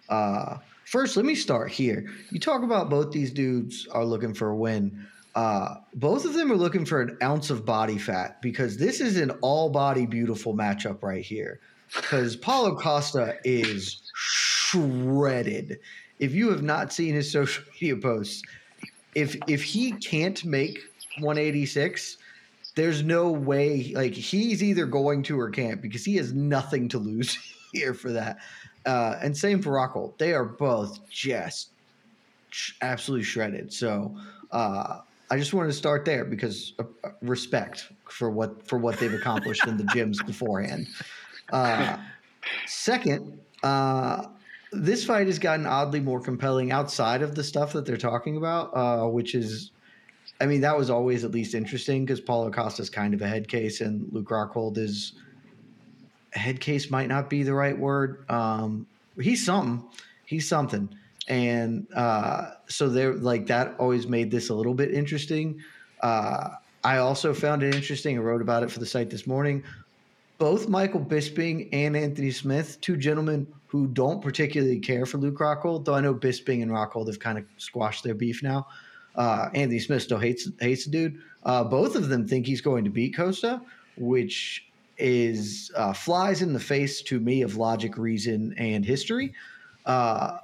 First, let me start here. You talk about both these dudes are looking for a win. Both of them are looking for an ounce of body fat because this is an all body beautiful matchup right here because Paulo Costa is shredded. If you have not seen his social media posts, if he can't make 186, there's no way, like he's either going to or can't because he has nothing to lose here for that. And same for Rockhold. They are both just absolutely shredded. So I just wanted to start there because respect for what they've accomplished in the gyms beforehand. Second, this fight has gotten oddly more compelling outside of the stuff that they're talking about, which is, I mean, that was always at least interesting because Paulo Costa is kind of a head case and Luke Rockhold is – head case might not be the right word. He's something. He's something. And so they're like that always made this a little bit interesting. I also found it interesting. I wrote about it for the site this morning. Both Michael Bisping and Anthony Smith, two gentlemen who don't particularly care for Luke Rockhold, though I know Bisping and Rockhold have kind of squashed their beef now. Anthony Smith still hates the dude. Both of them think he's going to beat Costa. which is flies in the face to me of logic, reason, and history. But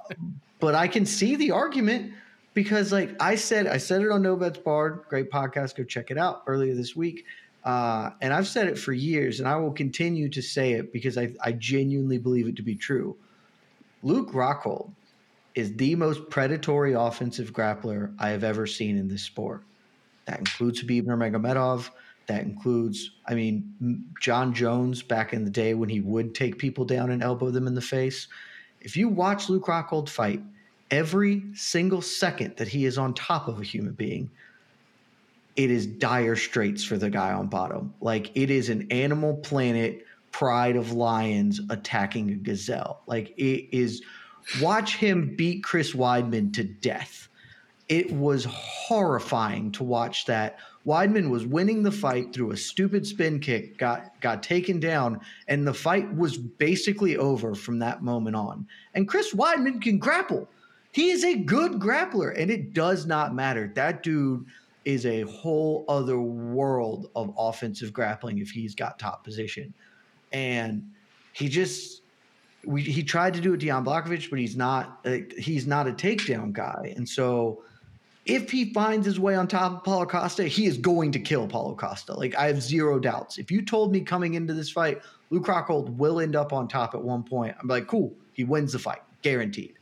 I can see the argument because, like I said it on No Bets Barred, great podcast, go check it out earlier this week. And I've said it for years, and I will continue to say it because I genuinely believe it to be true. Luke Rockhold is the most predatory offensive grappler I have ever seen in this sport. That includes Khabib Nurmagomedov. That includes, I mean, John Jones back in the day when he would take people down and elbow them in the face. If you watch Luke Rockhold fight, every single second that he is on top of a human being, it is dire straits for the guy on bottom. Like, it is an Animal Planet pride of lions attacking a gazelle. Like, it is – watch him beat Chris Weidman to death. It was horrifying to watch that. Weidman was winning the fight through a stupid spin kick, got taken down, and the fight was basically over from that moment on. And Chris Weidman can grapple. He is a good grappler, and it does not matter. That dude – is a whole other world of offensive grappling if he's got top position. And he just – he tried to do it to Jan Blachowicz, but he's not a takedown guy. And so if he finds his way on top of Paulo Costa, he is going to kill Paulo Costa. Like, I have zero doubts. If you told me coming into this fight, Luke Rockhold will end up on top at one point, I'm like, cool, he wins the fight, guaranteed.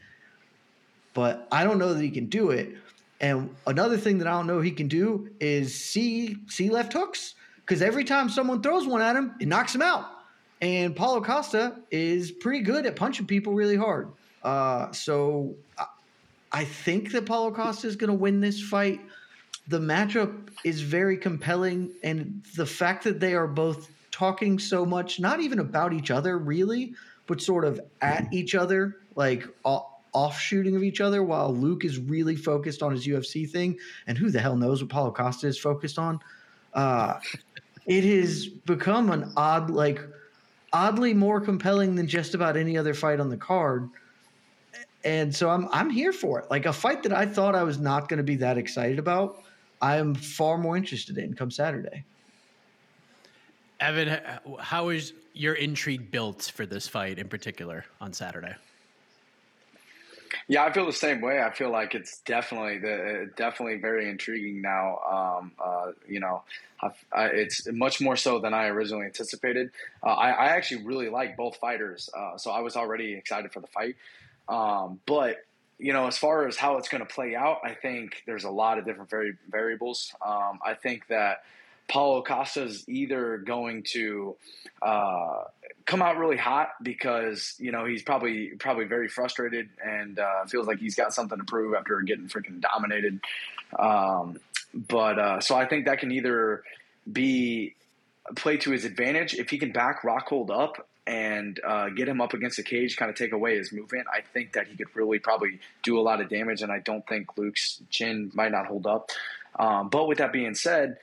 But I don't know that he can do it. And another thing that I don't know he can do is see left hooks, because every time someone throws one at him, it knocks him out. And Paulo Costa is pretty good at punching people really hard. So I think that Paulo Costa is going to win this fight. The matchup is very compelling, and the fact that they are both talking so much, not even about each other really, but sort of at each other, like offshooting of each other, while Luke is really focused on his UFC thing, and who the hell knows what Paulo Costa is focused on. It has become an oddly more compelling than just about any other fight on the card. And so I'm here for it. Like, a fight that I thought I was not going to be that excited about, I am far more interested in come Saturday. Evan, how is your intrigue built for this fight in particular on Saturday? Yeah, I feel the same way. I feel like it's definitely very intriguing now. It's much more so than I originally anticipated. I actually really like both fighters, so I was already excited for the fight. But you know, as far as how it's going to play out, I think there's a lot of different variables. I think that Paulo Costa is either going to come out really hot because, you know, he's probably very frustrated and feels like he's got something to prove after getting freaking dominated. So I think that can either be played to his advantage. If he can back Rockhold up and get him up against the cage, kind of take away his movement, I think that he could really probably do a lot of damage, and I don't think Luke's chin might not hold up. But with that being said,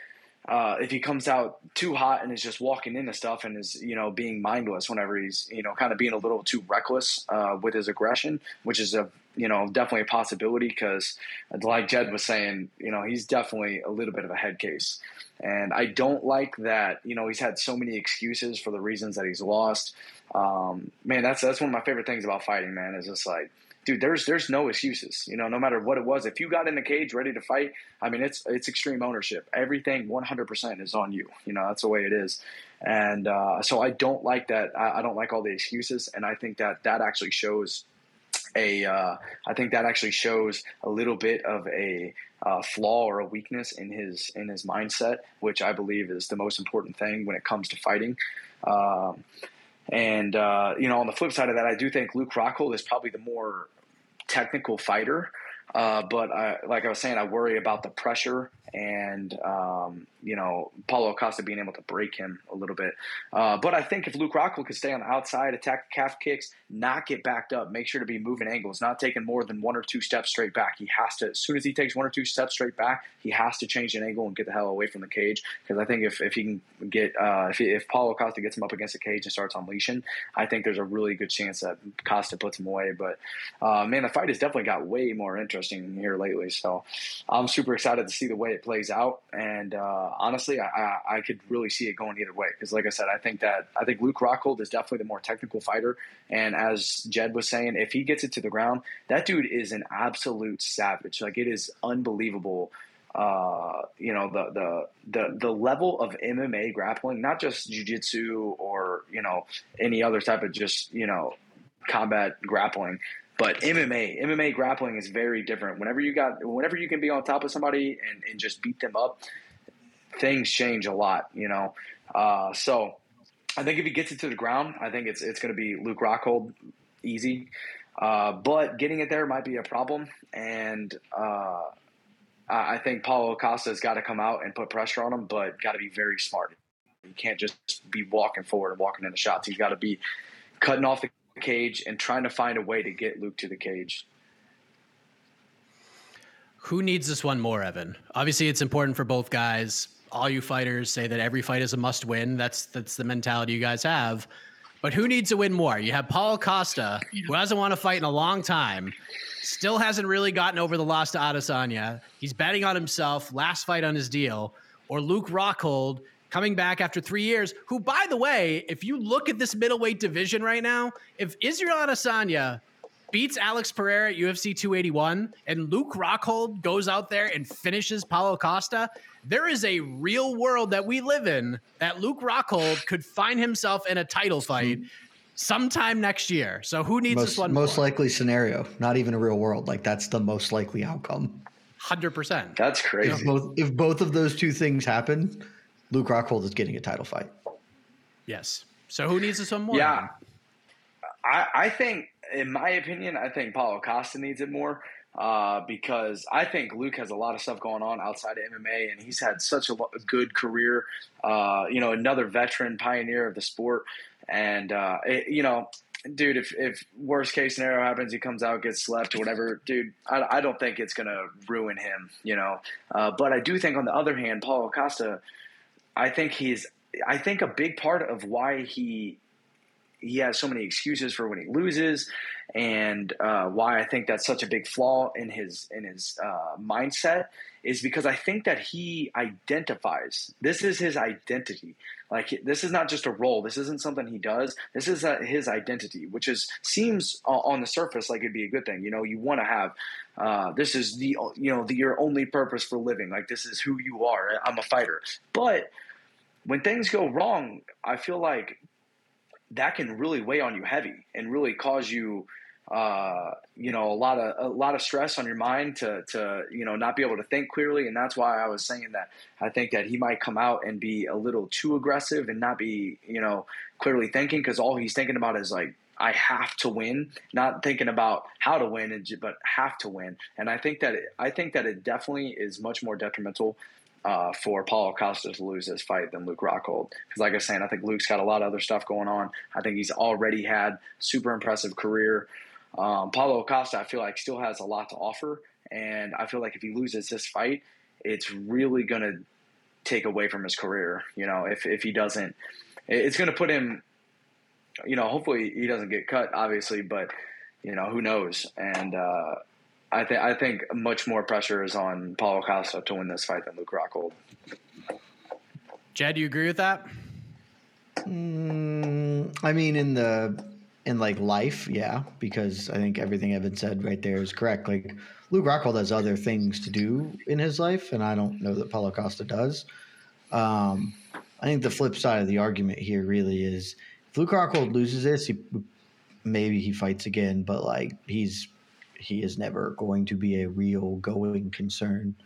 if he comes out too hot and is just walking into stuff and is, you know, being mindless whenever he's, you know, kind of being a little too reckless with his aggression, which is a, you know, definitely a possibility because, like Jed was saying, you know, he's definitely a little bit of a head case. And I don't like that, you know, he's had so many excuses for the reasons that he's lost. Man, that's one of my favorite things about fighting, man, is just like, dude, there's no excuses, you know, no matter what it was. If you got in the cage ready to fight, I mean, it's extreme ownership. Everything 100% is on you. You know, that's the way it is. And so I don't like that. I don't like all the excuses. And I think that actually shows a little bit of a flaw or a weakness in his mindset, which I believe is the most important thing when it comes to fighting. You know, on the flip side of that, I do think Luke Rockhold is probably the more technical fighter. Like I was saying, I worry about the pressure and, you know, Paulo Costa being able to break him a little bit. But I think if Luke Rockhold could stay on the outside, attack calf kicks, not get backed up, make sure to be moving angles, not taking more than one or two steps straight back. He has to, as soon as he takes one or two steps straight back, he has to change an angle and get the hell away from the cage. Because I think if he can get, if Paulo Costa gets him up against the cage and starts unleashing, I think there's a really good chance that Costa puts him away. But man, the fight has definitely got way more interest interesting here lately. So I'm super excited to see the way it plays out. And honestly, I could really see it going either way. Because like I said, I think Luke Rockhold is definitely the more technical fighter. And as Jed was saying, if he gets it to the ground, that dude is an absolute savage. Like, it is unbelievable. You know, the level of MMA grappling, not just jiu-jitsu or, you know, any other type of just, you know, combat grappling, but MMA grappling is very different. Whenever you can be on top of somebody and just beat them up, things change a lot, you know? So I think if he gets it to the ground, I think it's going to be Luke Rockhold easy. But getting it there might be a problem. And, I think Paulo Costa has got to come out and put pressure on him, but got to be very smart. He can't just be walking forward and walking in the shots. He's got to be cutting off the cage and trying to find a way to get Luke to the cage. Who needs this one more, Evan? Obviously, it's important for both guys. All you fighters say that every fight is a must-win. That's the mentality you guys have. But who needs to win more? You have Paulo Costa, who hasn't won a fight in a long time, still hasn't really gotten over the loss to Adesanya. He's betting on himself, last fight on his deal. Or Luke Rockhold, coming back after 3 years, who, by the way, if you look at this middleweight division right now, if Israel Adesanya beats Alex Pereira at UFC 281 and Luke Rockhold goes out there and finishes Paulo Costa, there is a real world that we live in that Luke Rockhold could find himself in a title fight sometime next year. So who needs this one? Most likely scenario, not even a real world. Like, that's the most likely outcome. 100%. That's crazy. If both of those two things happen, Luke Rockhold is getting a title fight. Yes. So who needs this one more? Yeah. I think, in my opinion, I think Paulo Costa needs it more. Because I think Luke has a lot of stuff going on outside of MMA, and he's had such a good career, you know, another veteran pioneer of the sport. And, you know, dude, if worst case scenario happens, he comes out, gets slept or whatever, dude, I don't think it's going to ruin him, you know. But I do think, on the other hand, Paulo Costa, I think a big part of why he has so many excuses for when he loses, and why I think that's such a big flaw in his mindset, is because I think that he identifies. This is his identity. Like, this is not just a role. This isn't something he does. This is his identity, which seems on the surface like it'd be a good thing. You know, you want to have this is your only purpose for living. Like, this is who you are. I'm a fighter. But when things go wrong, I feel like that can really weigh on you heavy and really cause you, you know, a lot of stress on your mind to, you know, not be able to think clearly. And that's why I was saying that I think that he might come out and be a little too aggressive and not be, you know, clearly thinking, because all he's thinking about is, like, I have to win, not thinking about how to win, but have to win. And I think that it definitely is much more detrimental for Paulo Costa to lose this fight than Luke Rockhold. Because, like I was saying, I think Luke's got a lot of other stuff going on. I think he's already had super impressive career. Paulo Costa, I feel like, still has a lot to offer. And I feel like if he loses this fight, it's really going to take away from his career. You know, if he doesn't, it's going to put him, you know, hopefully he doesn't get cut, obviously, but, you know, who knows? And, I think much more pressure is on Paulo Costa to win this fight than Luke Rockhold. Jed, do you agree with that? I mean, in life, yeah, because I think everything Evan said right there is correct. Like, Luke Rockhold has other things to do in his life, and I don't know that Paulo Costa does. I think the flip side of the argument here really is, if Luke Rockhold loses this, maybe he fights again, but, like, he is never going to be a real going concern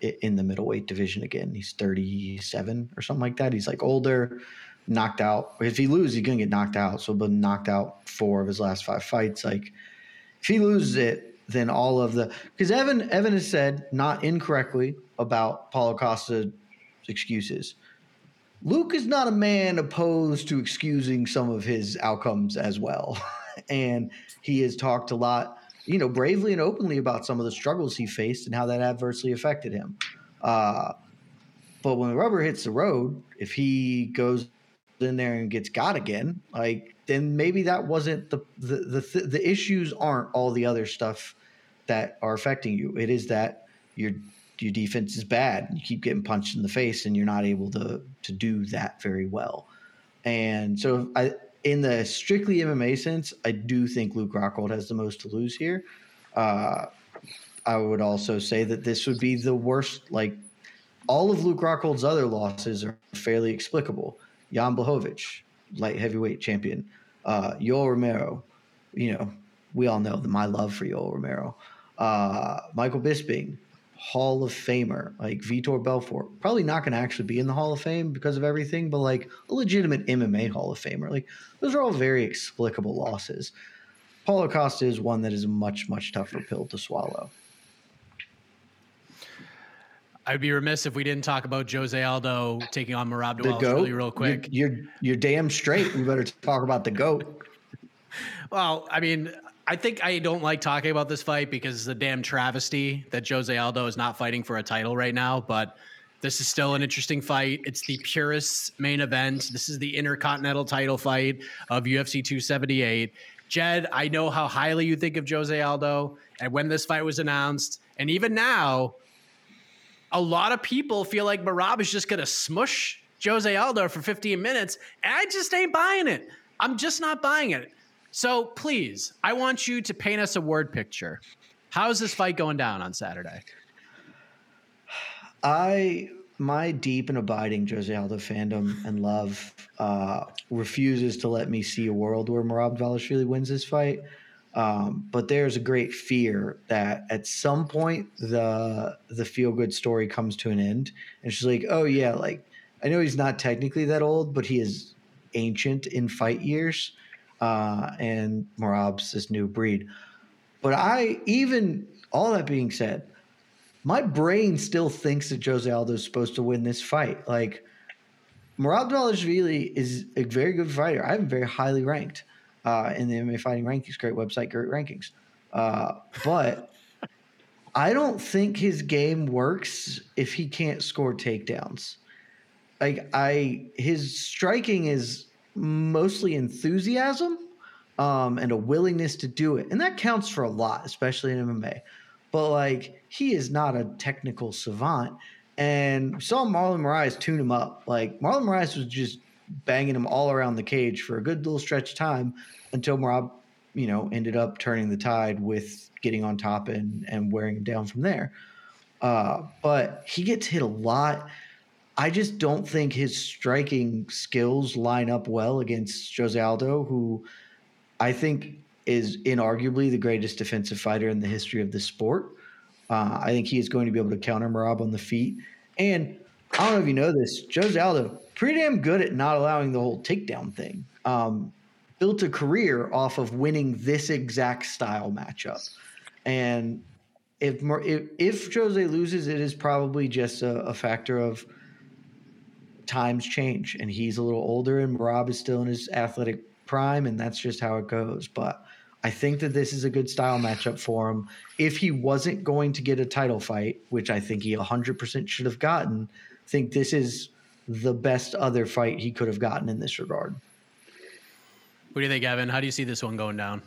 in the middleweight division again. He's 37 or something like that. He's, like, older, knocked out. If he loses, he's going to get knocked out. So, but knocked out 4 of his last 5 fights. Like, if he loses it, then all of the – because Evan has said, not incorrectly, about Paulo Costa's excuses. Luke is not a man opposed to excusing some of his outcomes as well. And he has talked a lot, you know, bravely and openly about some of the struggles he faced and how that adversely affected him. But when the rubber hits the road, if he goes in there and gets got again, like, then maybe that wasn't the issues aren't all the other stuff that are affecting you. It is that your defense is bad. You keep getting punched in the face and you're not able to do that very well. And so in the strictly MMA sense, I do think Luke Rockhold has the most to lose here. I would also say that this would be the worst. Like, all of Luke Rockhold's other losses are fairly explicable. Jan Blachowicz, light heavyweight champion. Yoel Romero, you know, we all know my love for Yoel Romero. Michael Bisping, Hall of Famer, like Vitor Belfort, probably not going to actually be in the Hall of Fame because of everything, but like a legitimate MMA Hall of Famer. Like, those are all very explicable losses. Paulo Costa is one that is a much, much tougher pill to swallow. I'd be remiss if we didn't talk about Jose Aldo taking on Merab Dvalishvili real quick. You're damn straight. We better talk about the GOAT. Well, I mean, I think I don't like talking about this fight because it's a damn travesty that Jose Aldo is not fighting for a title right now, but this is still an interesting fight. It's the purest main event. This is the Intercontinental title fight of UFC 278. Jed, I know how highly you think of Jose Aldo, and when this fight was announced, and even now, a lot of people feel like Merab is just going to smush Jose Aldo for 15 minutes, and I just ain't buying it. I'm just not buying it. So please, I want you to paint us a word picture. How's this fight going down on Saturday? My deep and abiding Jose Aldo fandom and love refuses to let me see a world where Merab Dvalishvili wins this fight. But there's a great fear that at some point the feel-good story comes to an end. And she's like, oh, yeah, like I know he's not technically that old, but he is ancient in fight years. And Merab's this new breed. But all that being said, my brain still thinks that Jose Aldo is supposed to win this fight. Like, Merab Dvalishvili is a very good fighter. I'm very highly ranked in the MMA Fighting Rankings. Great website, great rankings. But I don't think his game works if he can't score takedowns. Like, his striking is mostly enthusiasm and a willingness to do it. And that counts for a lot, especially in MMA. But, like, he is not a technical savant. And we saw Marlon Moraes tune him up. Like, Marlon Moraes was just banging him all around the cage for a good little stretch of time until Merab, you know, ended up turning the tide with getting on top and wearing him down from there. But he gets hit a lot. I just don't think his striking skills line up well against Jose Aldo, who I think is inarguably the greatest defensive fighter in the history of the sport. I think he is going to be able to counter Merab on the feet. And I don't know if you know this, Jose Aldo, pretty damn good at not allowing the whole takedown thing. Built a career off of winning this exact style matchup. And if Jose loses, it is probably just a factor of times change. And he's a little older and Merab is still in his athletic prime, and that's just how it goes. But I think that this is a good style matchup for him. If he wasn't going to get a title fight, which I think he 100% should have gotten, I think this is the best other fight he could have gotten in this regard. What do you think, Evan? How do you see this one going down?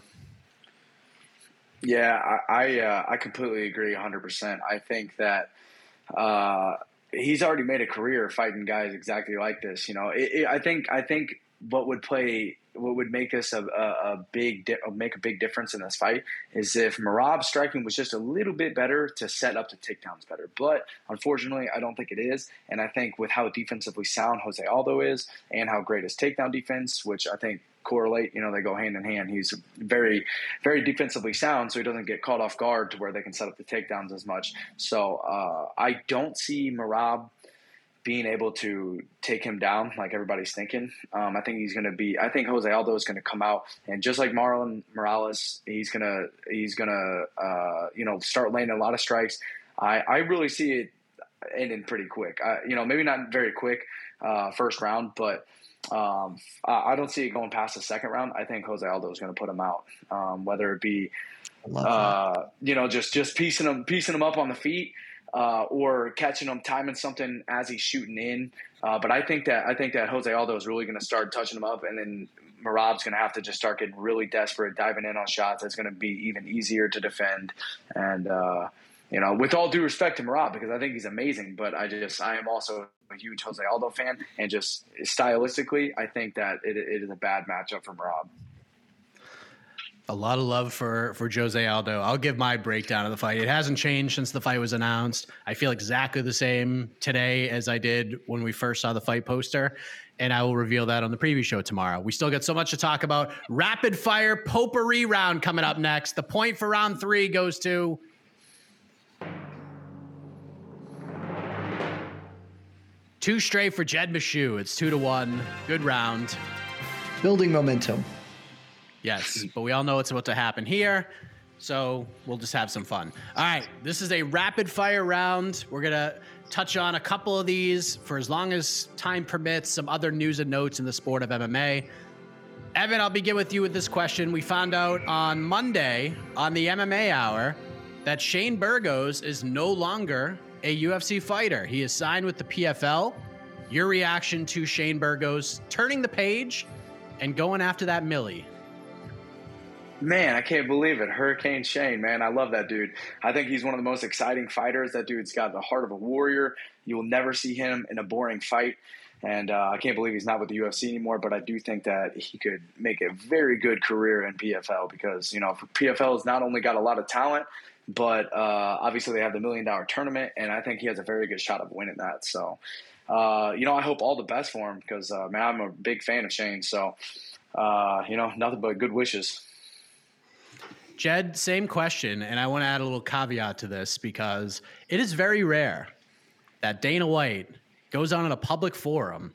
Yeah, I completely agree 100%. I think that he's already made a career fighting guys exactly like this. You know, I think what would make a big difference in this fight is if Merab's striking was just a little bit better to set up the takedowns better. But unfortunately, I don't think it is. And I think with how defensively sound Jose Aldo is and how great his takedown defense, which I think correlate, you know, they go hand in hand. He's very, very defensively sound, so he doesn't get caught off guard to where they can set up the takedowns as much. So I don't see Merab being able to take him down like everybody's thinking. I think Jose Aldo is going to come out, and just like Marlon Morales, he's going to start landing a lot of strikes. I really see it ending pretty quick. Maybe not very quick first round, but I don't see it going past the second round. I think Jose Aldo is going to put him out, whether it be, just piecing him up on the feet, or catching him timing something as he's shooting in. But I think that Jose Aldo is really going to start touching him up, and then Merab's going to have to just start getting really desperate, diving in on shots. It's going to be even easier to defend. And, you know, with all due respect to Merab, because I think he's amazing, but I am also a huge Jose Aldo fan, and just stylistically, I think that it is a bad matchup for Merab. A lot of love for Jose Aldo. I'll give my breakdown of the fight. It hasn't changed since the fight was announced. I feel exactly the same today as I did when we first saw the fight poster, and I will reveal that on the preview show tomorrow. We still got so much to talk about. Rapid fire potpourri round coming up next. The point for round 3 goes to... two straight for Jed Mishu. It's 2-1. Good round. Building momentum. Yes, but we all know it's about to happen here, so we'll just have some fun. All right, this is a rapid-fire round. We're going to touch on a couple of these for as long as time permits, some other news and notes in the sport of MMA. Evan, I'll begin with you with this question. We found out on Monday on the MMA Hour that Shane Burgos is no longer a UFC fighter. He is signed with the PFL. Your reaction to Shane Burgos turning the page and going after that Millie? Man, I can't believe it. Hurricane Shane, man. I love that dude. I think he's one of the most exciting fighters. That dude's got the heart of a warrior. You will never see him in a boring fight. And I can't believe he's not with the UFC anymore, but I do think that he could make a very good career in PFL because, you know, PFL has not only got a lot of talent, but obviously they have the $1 million tournament, and I think he has a very good shot of winning that. So, you know, I hope all the best for him because, man, I'm a big fan of Shane. So, you know, nothing but good wishes. Jed, same question, and I want to add a little caveat to this because it is very rare that Dana White goes on in a public forum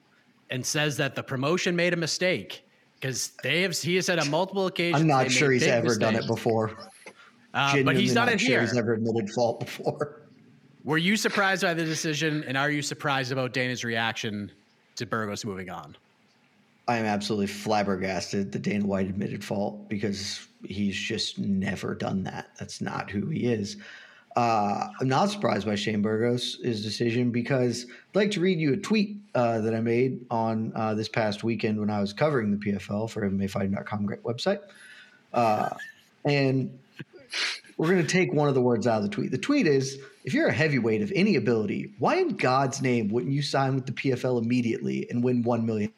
and says that the promotion made a mistake because he has said on multiple occasions. I'm not sure he's ever done it before. But he's done it here. He's never admitted fault before. Were you surprised by the decision, and are you surprised about Dana's reaction to Burgos moving on? I am absolutely flabbergasted that Dana White admitted fault because he's just never done that. That's not who he is. I'm not surprised by Shane Burgos' decision because I'd like to read you a tweet that I made on this past weekend when I was covering the PFL for MMAfighting.com website. And we're going to take one of the words out of the tweet. The tweet is, if you're a heavyweight of any ability, why in God's name wouldn't you sign with the PFL immediately and win $1 million?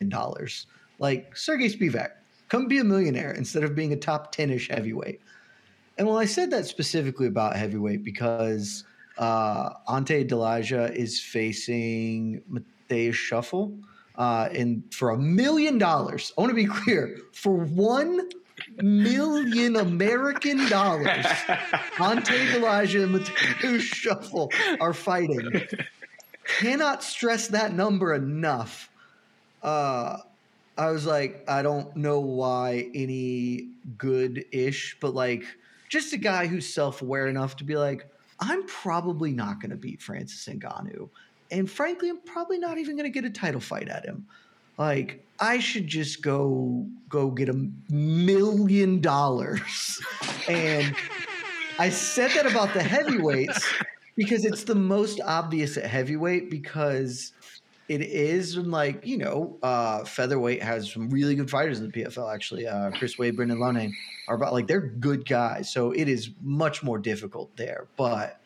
Like Sergey Spivak, come be a millionaire instead of being a top 10-ish heavyweight. And well, I said that specifically about heavyweight because Ante Dillashaw is facing Mateus Schufel for $1 million. I want to be clear, for $1 million American dollars, Ante Dillashaw and Mateus Schufel are fighting. Cannot stress that number enough. I was like, I don't know why any good-ish, but like just a guy who's self-aware enough to be like, I'm probably not going to beat Francis Ngannou. And frankly, I'm probably not even going to get a title fight at him. Like, I should just go get $1 million. And I said that about the heavyweights because it's the most obvious at heavyweight because – it is, like, you know, featherweight has some really good fighters in the PFL, actually. Chris Weid, Brendan Loughnane are about, like, they're good guys. So it is much more difficult there. But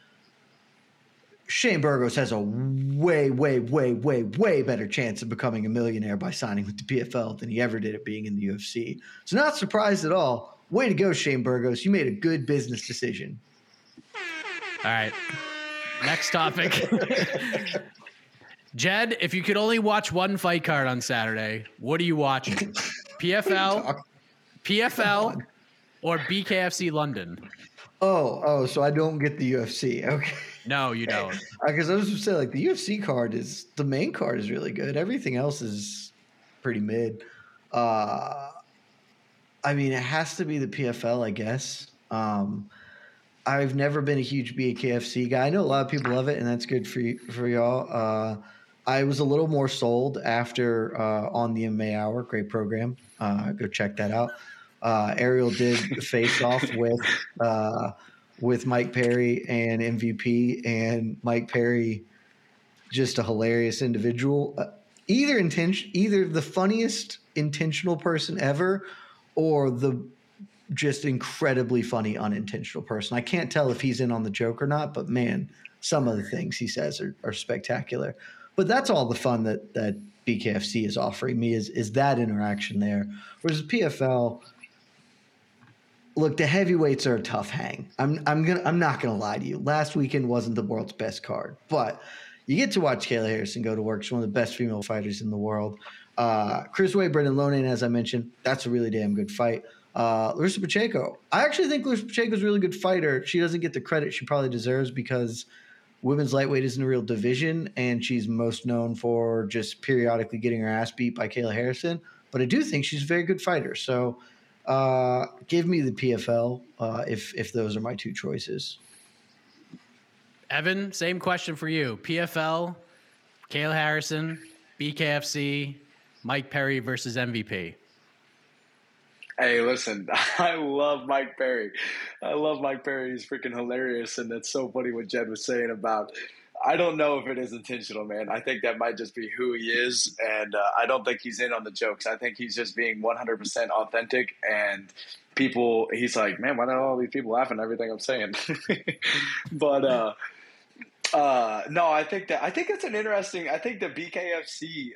Shane Burgos has a way, way, way, way, way better chance of becoming a millionaire by signing with the PFL than he ever did at being in the UFC. So not surprised at all. Way to go, Shane Burgos. You made a good business decision. All right. Next topic. Jed, if you could only watch one fight card on Saturday, what are you watching? PFL, or BKFC London? Oh, so I don't get the UFC. Okay. No, you don't. Because I was going to say, like, the UFC card is – the main card is really good. Everything else is pretty mid. I mean, it has to be the PFL, I guess. I've never been a huge BKFC guy. I know a lot of people love it, and that's good for y'all. I was a little more sold after on the MMA Hour. Great program. Go check that out. Ariel did face off with Mike Perry and MVP, and Mike Perry, just a hilarious individual. either the funniest intentional person ever or the just incredibly funny unintentional person. I can't tell if he's in on the joke or not, but man, some of the things he says are spectacular. But that's all the fun that BKFC is offering me is that interaction there. Whereas PFL, look, the heavyweights are a tough hang. I'm not gonna lie to you. Last weekend wasn't the world's best card, but you get to watch Kayla Harrison go to work. She's one of the best female fighters in the world. Cruiserweight, Brendan Lonan, as I mentioned, that's a really damn good fight. Larissa Pacheco. I actually think Larissa Pacheco's a really good fighter. She doesn't get the credit she probably deserves because women's lightweight isn't a real division, and she's most known for just periodically getting her ass beat by Kayla Harrison. But I do think she's a very good fighter. So give me the PFL if those are my two choices. Evan, same question for you. PFL, Kayla Harrison, BKFC, Mike Perry versus MVP. Hey, listen, I love Mike Perry. He's freaking hilarious, and that's so funny what Jed was saying about – I don't know if it is intentional, man. I think that might just be who he is, and I don't think he's in on the jokes. I think he's just being 100% authentic, and people – he's like, man, why don't all these people laugh at everything I'm saying? But no, I think it's an interesting. I think the BKFC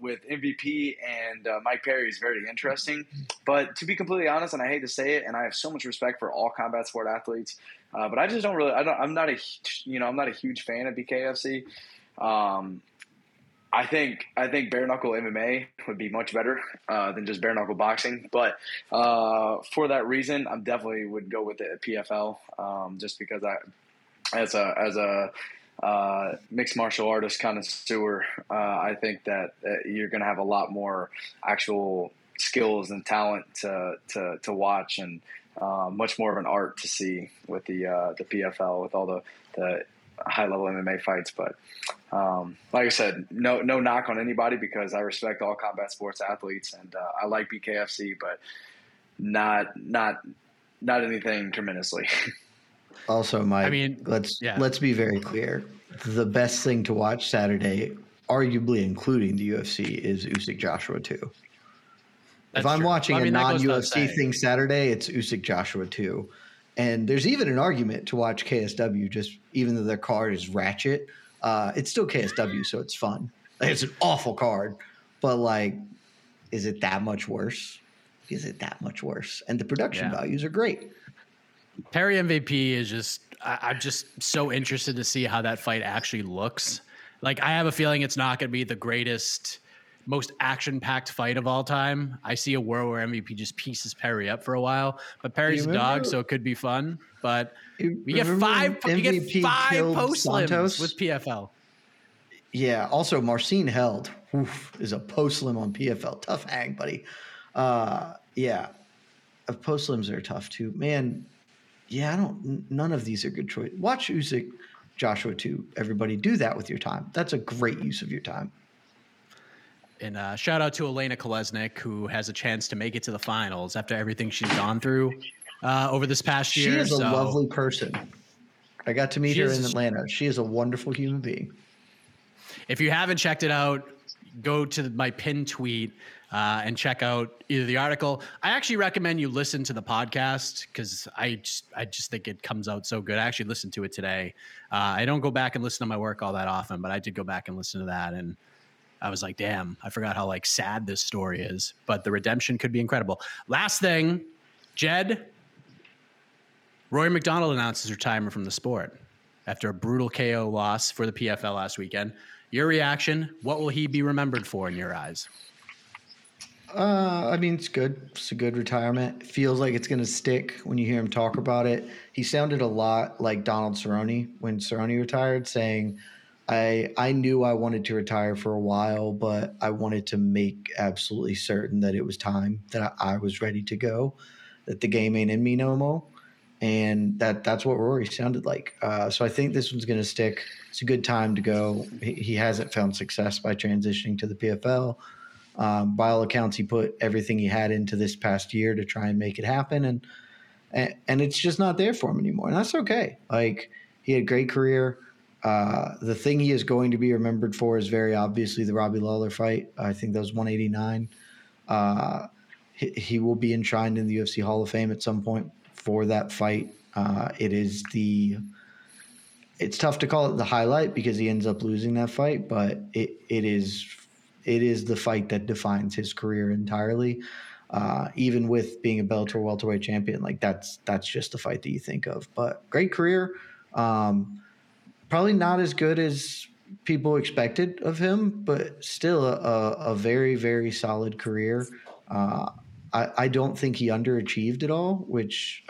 with MVP and Mike Perry is very interesting. But to be completely honest, and I hate to say it, and I have so much respect for all combat sport athletes, but I just don't really. I'm not a huge fan of BKFC. I think bare knuckle MMA would be much better than just bare knuckle boxing. But for that reason, I definitely would go with the PFL just because I. As a mixed martial artist connoisseur, I think that you're going to have a lot more actual skills and talent to watch, and much more of an art to see with the PFL with all the high level MMA fights. But like I said, no knock on anybody because I respect all combat sports athletes, and I like BKFC, but not anything tremendously. Also, Mike, let's be very clear. The best thing to watch Saturday, arguably including the UFC, is Usyk Joshua 2. If I'm watching a non-UFC thing Saturday, it's Usyk Joshua 2. And there's even an argument to watch KSW, just even though their card is ratchet. It's still KSW, so it's fun. It's an awful card. But, is it that much worse? Is it that much worse? And the production values are great. Perry MVP is just – I'm just so interested to see how that fight actually looks. I have a feeling it's not going to be the greatest, most action-packed fight of all time. I see a world where MVP just pieces Perry up for a while. But Perry's a dog, so it could be fun. But you get five post limbs with PFL. Yeah, also Marcin Held is a post limb on PFL. Tough hang, buddy. Yeah, post limbs are tough too. Man – yeah, none of these are good choice. Watch Usyk Joshua 2, everybody. Do that with your time. That's a great use of your time. And shout out to Elena Kolesnik, who has a chance to make it to the finals after everything she's gone through over this past year. She is a lovely person. I got to meet her in Atlanta. She is a wonderful human being. If you haven't checked it out, go to my pinned tweet and check out either the article. I actually recommend you listen to the podcast because I just think it comes out so good. I actually listened to it today. I don't go back and listen to my work all that often, but I did go back and listen to that, and I was like, damn, I forgot how sad this story is, but the redemption could be incredible. Last thing, Jed, Rory McDonald announces retirement from the sport after a brutal KO loss for the PFL last weekend. Your reaction, what will he be remembered for in your eyes? It's good. It's a good retirement. It feels like it's going to stick when you hear him talk about it. He sounded a lot like Donald Cerrone when Cerrone retired, saying, I knew I wanted to retire for a while, but I wanted to make absolutely certain that it was time, that I was ready to go, that the game ain't in me no more. And that's what Rory sounded like. So I think this one's going to stick. It's a good time to go. He hasn't found success by transitioning to the PFL. By all accounts, he put everything he had into this past year to try and make it happen. And it's just not there for him anymore. And that's okay. He had a great career. The thing he is going to be remembered for is very obviously the Robbie Lawler fight. I think that was 189. He will be enshrined in the UFC Hall of Fame at some point for that fight. It's tough to call it the highlight because he ends up losing that fight, but it is the fight that defines his career entirely. Even with being a Bellator welterweight champion, like that's just the fight that you think of. But great career, probably not as good as people expected of him, but still a very, very solid career. I don't think he underachieved at all, which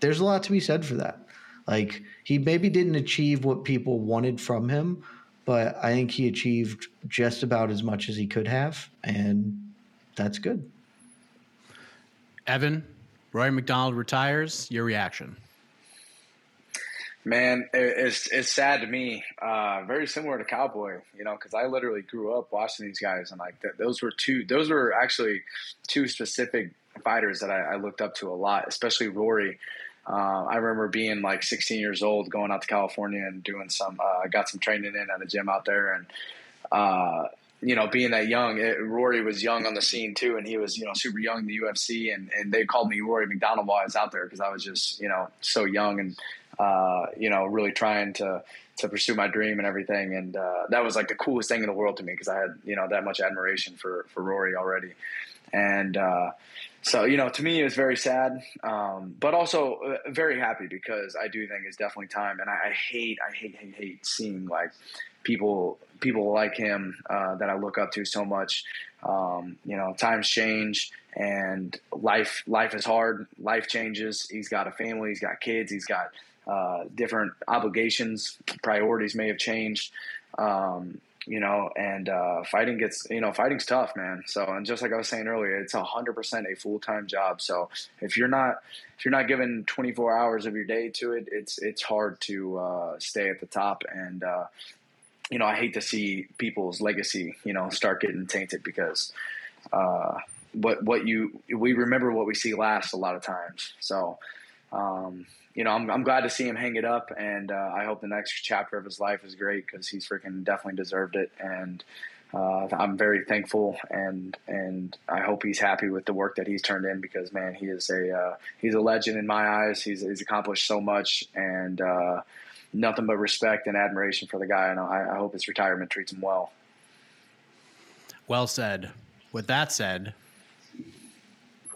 there's a lot to be said for that. Like, he maybe didn't achieve what people wanted from him, but I think he achieved just about as much as he could have, and that's good. Evan, Rory McDonald retires. Your reaction? Man, it's sad to me. Very similar to Cowboy, because I literally grew up watching these guys, and like those were actually two specific fighters that I looked up to a lot, especially Rory. I remember being like 16 years old, going out to California and doing I got some training in at a gym out there. And, being that young, Rory was young on the scene too. And he was, super young in the UFC, and they called me Rory McDonald while I was out there, cause I was just, so young and, really trying to pursue my dream and everything. And, that was like the coolest thing in the world to me, cause I had, that much admiration for Rory already. And, so, to me, it was very sad, but also very happy, because I do think it's definitely time. And I hate seeing like people like him that I look up to so much. Times change, and life is hard. Life changes. He's got a family. He's got kids. He's got different obligations. Priorities may have changed. Fighting gets, fighting's tough, man. So, and just like I was saying earlier, it's 100% a full-time job. So if you're not giving 24 hours of your day to it, it's hard to, stay at the top. And, I hate to see people's legacy, start getting tainted, because, we remember what we see last a lot of times. So, I'm glad to see him hang it up, and I hope the next chapter of his life is great, because he's freaking definitely deserved it. And I'm very thankful, and I hope he's happy with the work that he's turned in, because man, he is he's a legend in my eyes. He's accomplished so much, and nothing but respect and admiration for the guy. And I hope his retirement treats him well. Well said. With that said,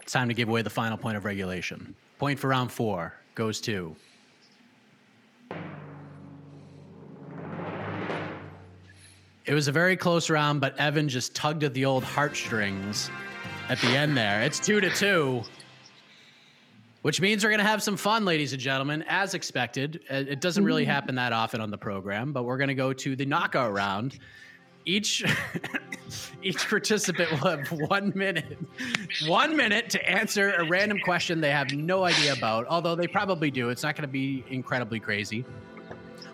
it's time to give away the final point of regulation. Point for round four goes to It was a very close round, but Evan just tugged at the old heartstrings at the end there. It's 2-2, which means we're going to have some fun, ladies and gentlemen, as expected. It doesn't really happen that often on the program, but we're going to go to the knockout round. Each participant will have 1 minute to answer a random question they have no idea about, although they probably do. It's not going to be incredibly crazy.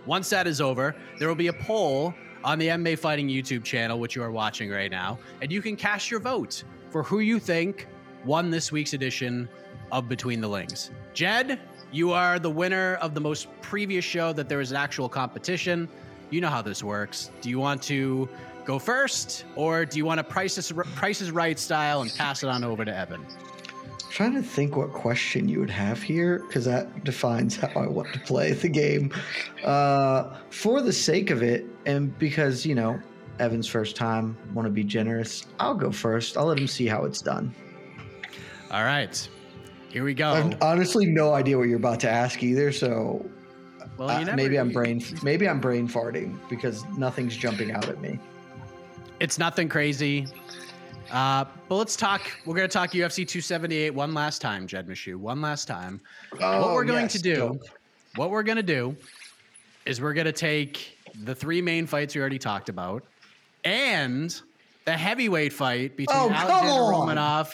Once that is over, there will be a poll on the MMA Fighting YouTube channel, which you are watching right now, and you can cast your vote for who you think won this week's edition of Between the Links. Jed, you are the winner of the most previous show that there is an actual competition. You know how this works. Do you want to go first, or do you want to Price is Right style and pass it on over to Evan? I'm trying to think what question you would have here, because that defines how I want to play the game. For the sake of it, and because, Evan's first time, want to be generous, I'll go first. I'll let him see how it's done. All right. Here we go. I've honestly no idea what you're about to ask either, so... Well, maybe I'm brain farting, because nothing's jumping out at me. It's nothing crazy. But we're going to talk UFC 278 one last time, Jed Mishu, one last time. What we're going to do is we're going to take the three main fights we already talked about, and the heavyweight fight between Alexander Romanov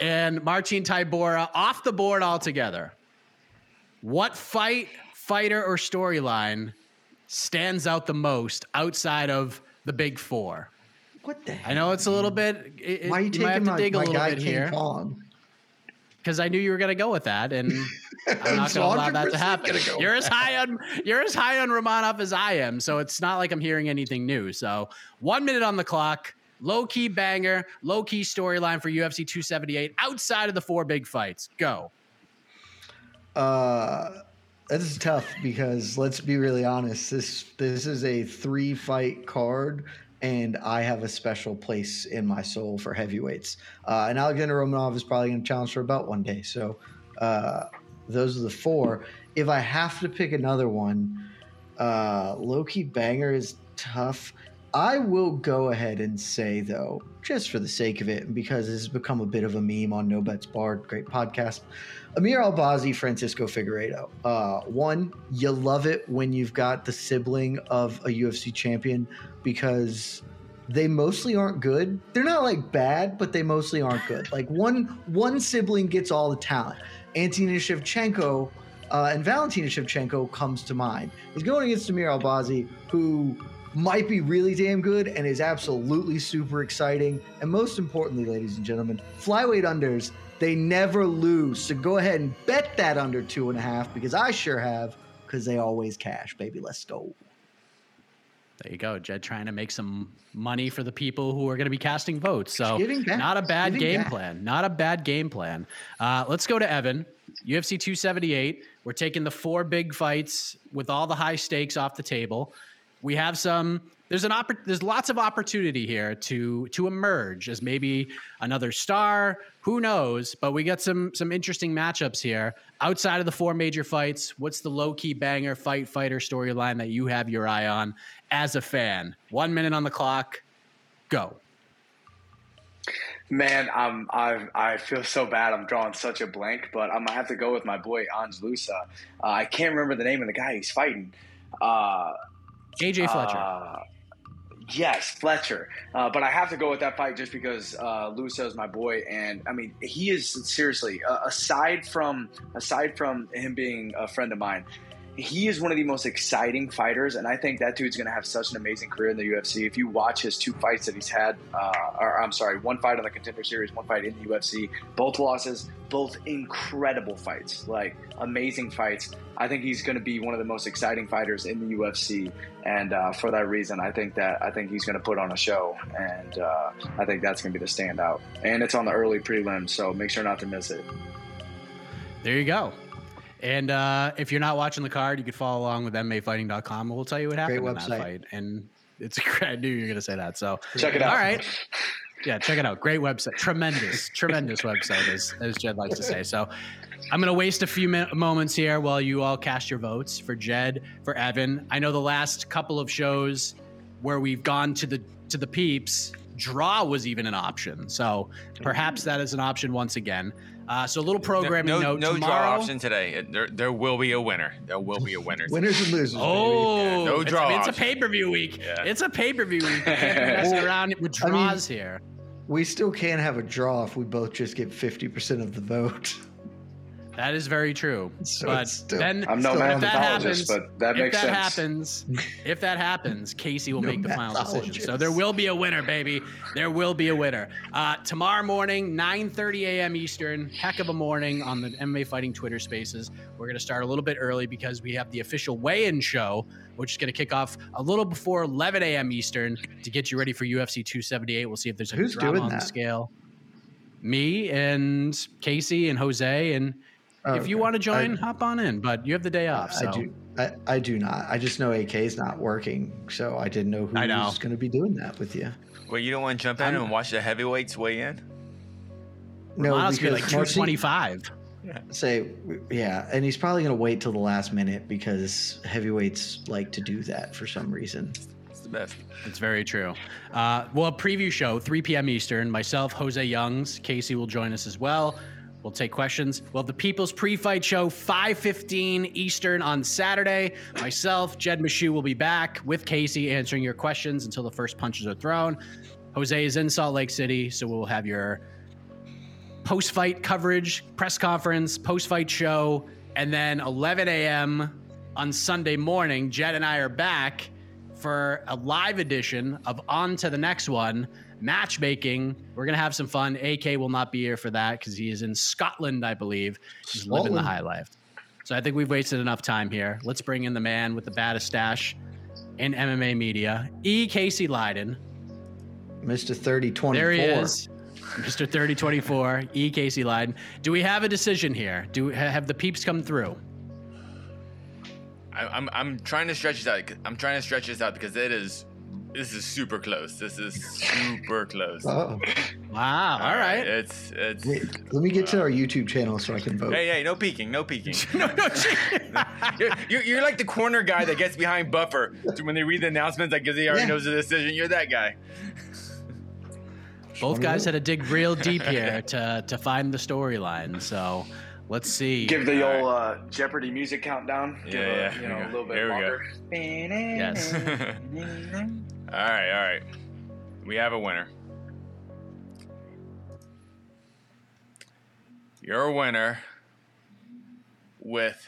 and Marcin Tybura off the board altogether. What fight, fighter, or storyline stands out the most outside of the big four? What the heck? I know it's a little bit. Why are you taking my guy King Kong? because I knew you were going to go with that, and I'm not going to allow that to happen. You're as high on Romanov as I am, so it's not like I'm hearing anything new. So 1 minute on the clock, low-key banger, low-key storyline for UFC 278 outside of the four big fights. Go. This is tough because let's be really honest. This is a three-fight card, and I have a special place in my soul for heavyweights. And Alexander Romanov is probably going to challenge for a belt one day. So those are the four. If I have to pick another one, low-key banger is tough. I will go ahead and say, though, just for the sake of it, and because this has become a bit of a meme on No Bets Barred, great podcast, Amir Albazi, Francisco Figueiredo. One, you love it when you've got the sibling of a UFC champion because they mostly aren't good. They're not like bad, but they mostly aren't good. Like one sibling gets all the talent. Antonina Shevchenko and Valentina Shevchenko comes to mind. He's going against Amir Albazi, who might be really damn good and is absolutely super exciting. And most importantly, ladies and gentlemen, flyweight unders, they never lose. So go ahead and bet that under 2.5 because I sure have, because they always cash, baby. Let's go. There you go, Jed, trying to make some money for the people who are going to be casting votes. So not a bad game plan. Let's go to Evan. UFC 278. We're taking the four big fights with all the high stakes off the table. We have there's lots of opportunity here to emerge as maybe another star, who knows, but we got some interesting matchups here. Outside of the four major fights, what's the low-key banger fighter storyline that you have your eye on as a fan? 1 minute on the clock, go. Man, I feel so bad. I'm drawing such a blank, but I'm going to have to go with my boy, Anz Lusa. I can't remember the name of the guy he's fighting. AJ Fletcher. Yes, Fletcher. But I have to go with that fight just because Lusa is my boy, and I mean he is seriously. Aside from him being a friend of mine, he is one of the most exciting fighters, and I think that dude's going to have such an amazing career in the UFC. If you watch his two fights that he's had, one fight on the Contender Series, one fight in the UFC, both losses, both incredible fights, like amazing fights. I think he's going to be one of the most exciting fighters in the UFC, and for that reason, I think he's going to put on a show, and I think that's going to be the standout. And it's on the early prelims, so make sure not to miss it. There you go. And if you're not watching the card, you can follow along with MAfighting.com. We'll tell you what happened in that fight. And I knew you were going to say that. So check it out. All right. Yeah, check it out. Great website. Tremendous website, as Jed likes to say. So I'm going to waste a few moments here while you all cast your votes for Jed, for Evan. I know the last couple of shows where we've gone to the peeps, draw was even an option. So perhaps that is an option once again. So a little programming note. No draw option today. There will be a winner. There will be a winner. Winners and losers. Oh, yeah, no draw. It's a pay-per-view week. Yeah. It's a pay-per-view week. You can't mess around with draws here. We still can't have a draw if we both just get 50% of the vote. That is very true. So but still, then I'm no mathematologist, but that makes sense. If that happens, Casey will make the final decision. So there will be a winner, baby. There will be a winner. Tomorrow morning, 9:30 a.m. Eastern, heck of a morning on the MMA Fighting Twitter Spaces. We're going to start a little bit early because we have the official weigh-in show, which is going to kick off a little before 11 a.m. Eastern to get you ready for UFC 278. We'll see if there's a drama on the scale. Me and Casey and Jose and... If you want to join, hop on in, but you have the day off. So. I do not. I just know AK's not working, so I didn't know who's going to be doing that with you. Well, you don't want to jump in and watch the heavyweights weigh in? No, Romanov's going to be like 225. And he's probably going to wait till the last minute because heavyweights like to do that for some reason. Best. It's very true. A preview show, 3 p.m. Eastern. Myself, Jose Youngs, Casey will join us as well. We'll take questions. We'll have the People's Pre-Fight Show, 5:15 Eastern on Saturday. Myself, Jed Mishu, will be back with Casey answering your questions until the first punches are thrown. Jose is in Salt Lake City, so we'll have your post-fight coverage, press conference, post-fight show, and then 11 a.m. on Sunday morning, Jed and I are back for a live edition of On to the Next One. matchmaking. We're going to have some fun. AK will not be here for that because he is in Scotland, I believe. He's living the high life. So I think we've wasted enough time here. Let's bring in the man with the baddest stash in MMA media, E. Casey Leiden. Mr. 3024. There he is. Mr. 3024, E. Casey Leiden. Do we have a decision here? Have the peeps come through? I'm trying to stretch this out. I'm trying to stretch this out because this is super close. This is super close. Oh. Wow. All right. It's Wait, let me get to our YouTube channel so I can vote. Hey, no peeking, no peeking. no cheating. You're like the corner guy that gets behind buffer. So when they read the announcements, like, because he already knows the decision, you're that guy. Both guys had to dig real deep here to find the storyline, so let's see. Give the old Jeopardy music countdown. Give a little bit longer. Yes. All right. We have a winner. Your winner with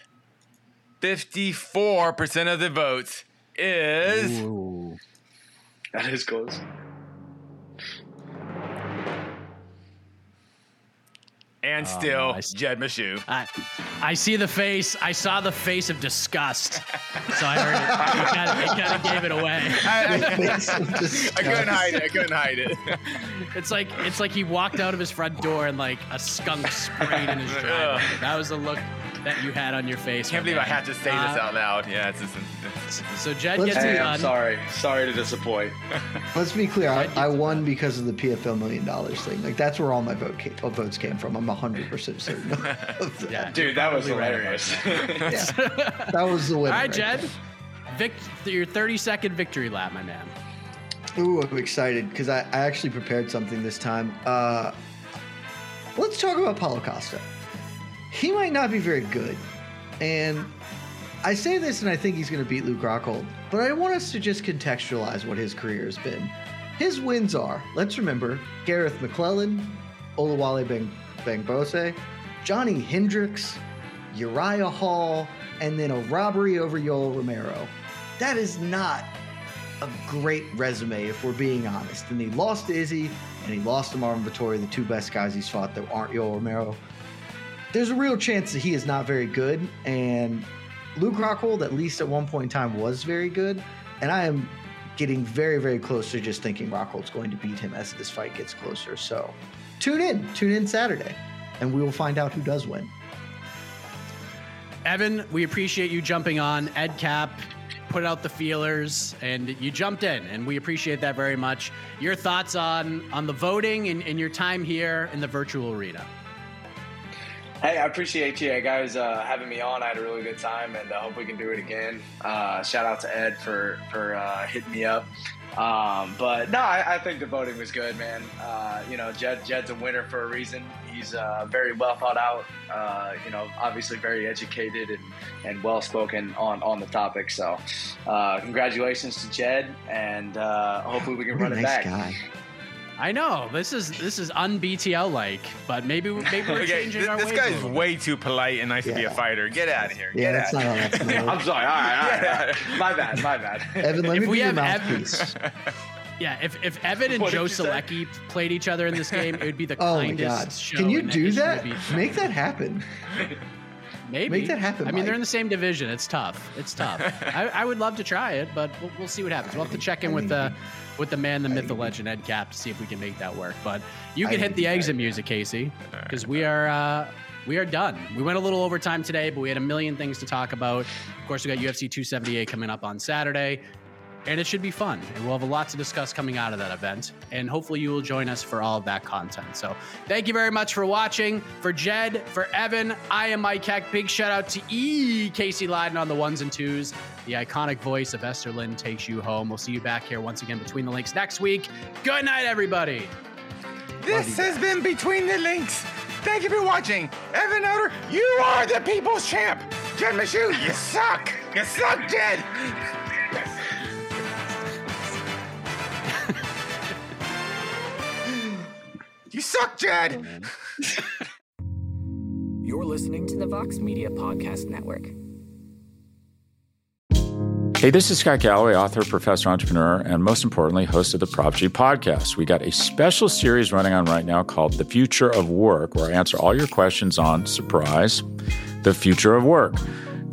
54% of the votes is... Ooh. That is close. And still, Jed Mishu. I see the face. I saw the face of disgust. So I heard it. It kind of gave it away. I couldn't hide it. It's like he walked out of his front door and like a skunk sprayed in his driveway. That was the look that you had on your face. I can't believe I had to say this out loud. Yeah, it's just... So Jed gets it done. I'm sorry to disappoint. Let's be clear. I won because of the PFL $1 million thing. Like, that's where all my votes came from. I'm 100% certain. Yeah, dude, that was hilarious. Yeah, that was the winner. All right, Jed, your 30-second victory lap, my man. Ooh, I'm excited because I actually prepared something this time. Let's talk about Paulo Costa. He might not be very good, and I say this and I think he's going to beat Luke Rockhold, but I want us to just contextualize what his career has been. His wins are, let's remember, Gareth McClellan, Oluwale Bangbose, Johnny Hendricks, Uriah Hall, and then a robbery over Yoel Romero. That is not a great resume if we're being honest. And he lost to Izzy and he lost to Marvin Vettori, the two best guys he's fought that aren't Yoel Romero. There's a real chance that he is not very good, and Luke Rockhold, at least at one point in time, was very good, and I am getting very, very close to just thinking Rockhold's going to beat him as this fight gets closer. So tune in Saturday, and we will find out who does win. Evan, we appreciate you jumping on. EdCap put out the feelers, and you jumped in, and we appreciate that very much. Your thoughts on the voting and your time here in the virtual arena? Hey, I appreciate you guys having me on. I had a really good time, and I hope we can do it again. Shout out to Ed for hitting me up. But I think the voting was good, man. Jed's a winner for a reason. He's very well thought out, obviously very educated and well-spoken on the topic. So congratulations to Jed, and hopefully we can run it back. Guy. I know this is un-BTL like, but maybe we're changing our ways. This guy's way too polite and nice to be a fighter. Get out of here. That's not I'm sorry. All right. My bad. Evan, let me be your mouthpiece. Yeah, if Evan and Joe Selecki played each other in this game, it would be the kindest show. Can you do that? Make that happen. Maybe. Make that happen. I mean, they're in the same division. It's tough. I would love to try it, but we'll see what happens. We'll have to check in with the man, the myth, the legend, Ed Cap, to see if we can make that work. But you can hit the exit music, Casey, because we are done. We went a little overtime today, but we had a million things to talk about. Of course, we got UFC 278 coming up on Saturday, and it should be fun. And we'll have a lot to discuss coming out of that event, and hopefully you will join us for all of that content. So thank you very much for watching. For Jed, for Evan, I am Mike Heck. Big shout out to E. Casey Leiden on the ones and twos. The iconic voice of Esther Lynn takes you home. We'll see you back here once again, Between the Links, next week. Good night, everybody. This has been Between the Links. Thank you for watching. Evan Elder, you are the people's champ. Jed Mishu, you suck. You suck, Jed. You suck, Jed. You're listening to the Vox Media Podcast Network. Hey, this is Scott Galloway, author, professor, entrepreneur, and most importantly, host of the Prof G Podcast. We got a special series running on right now called The Future of Work, where I answer all your questions on, surprise, the future of work.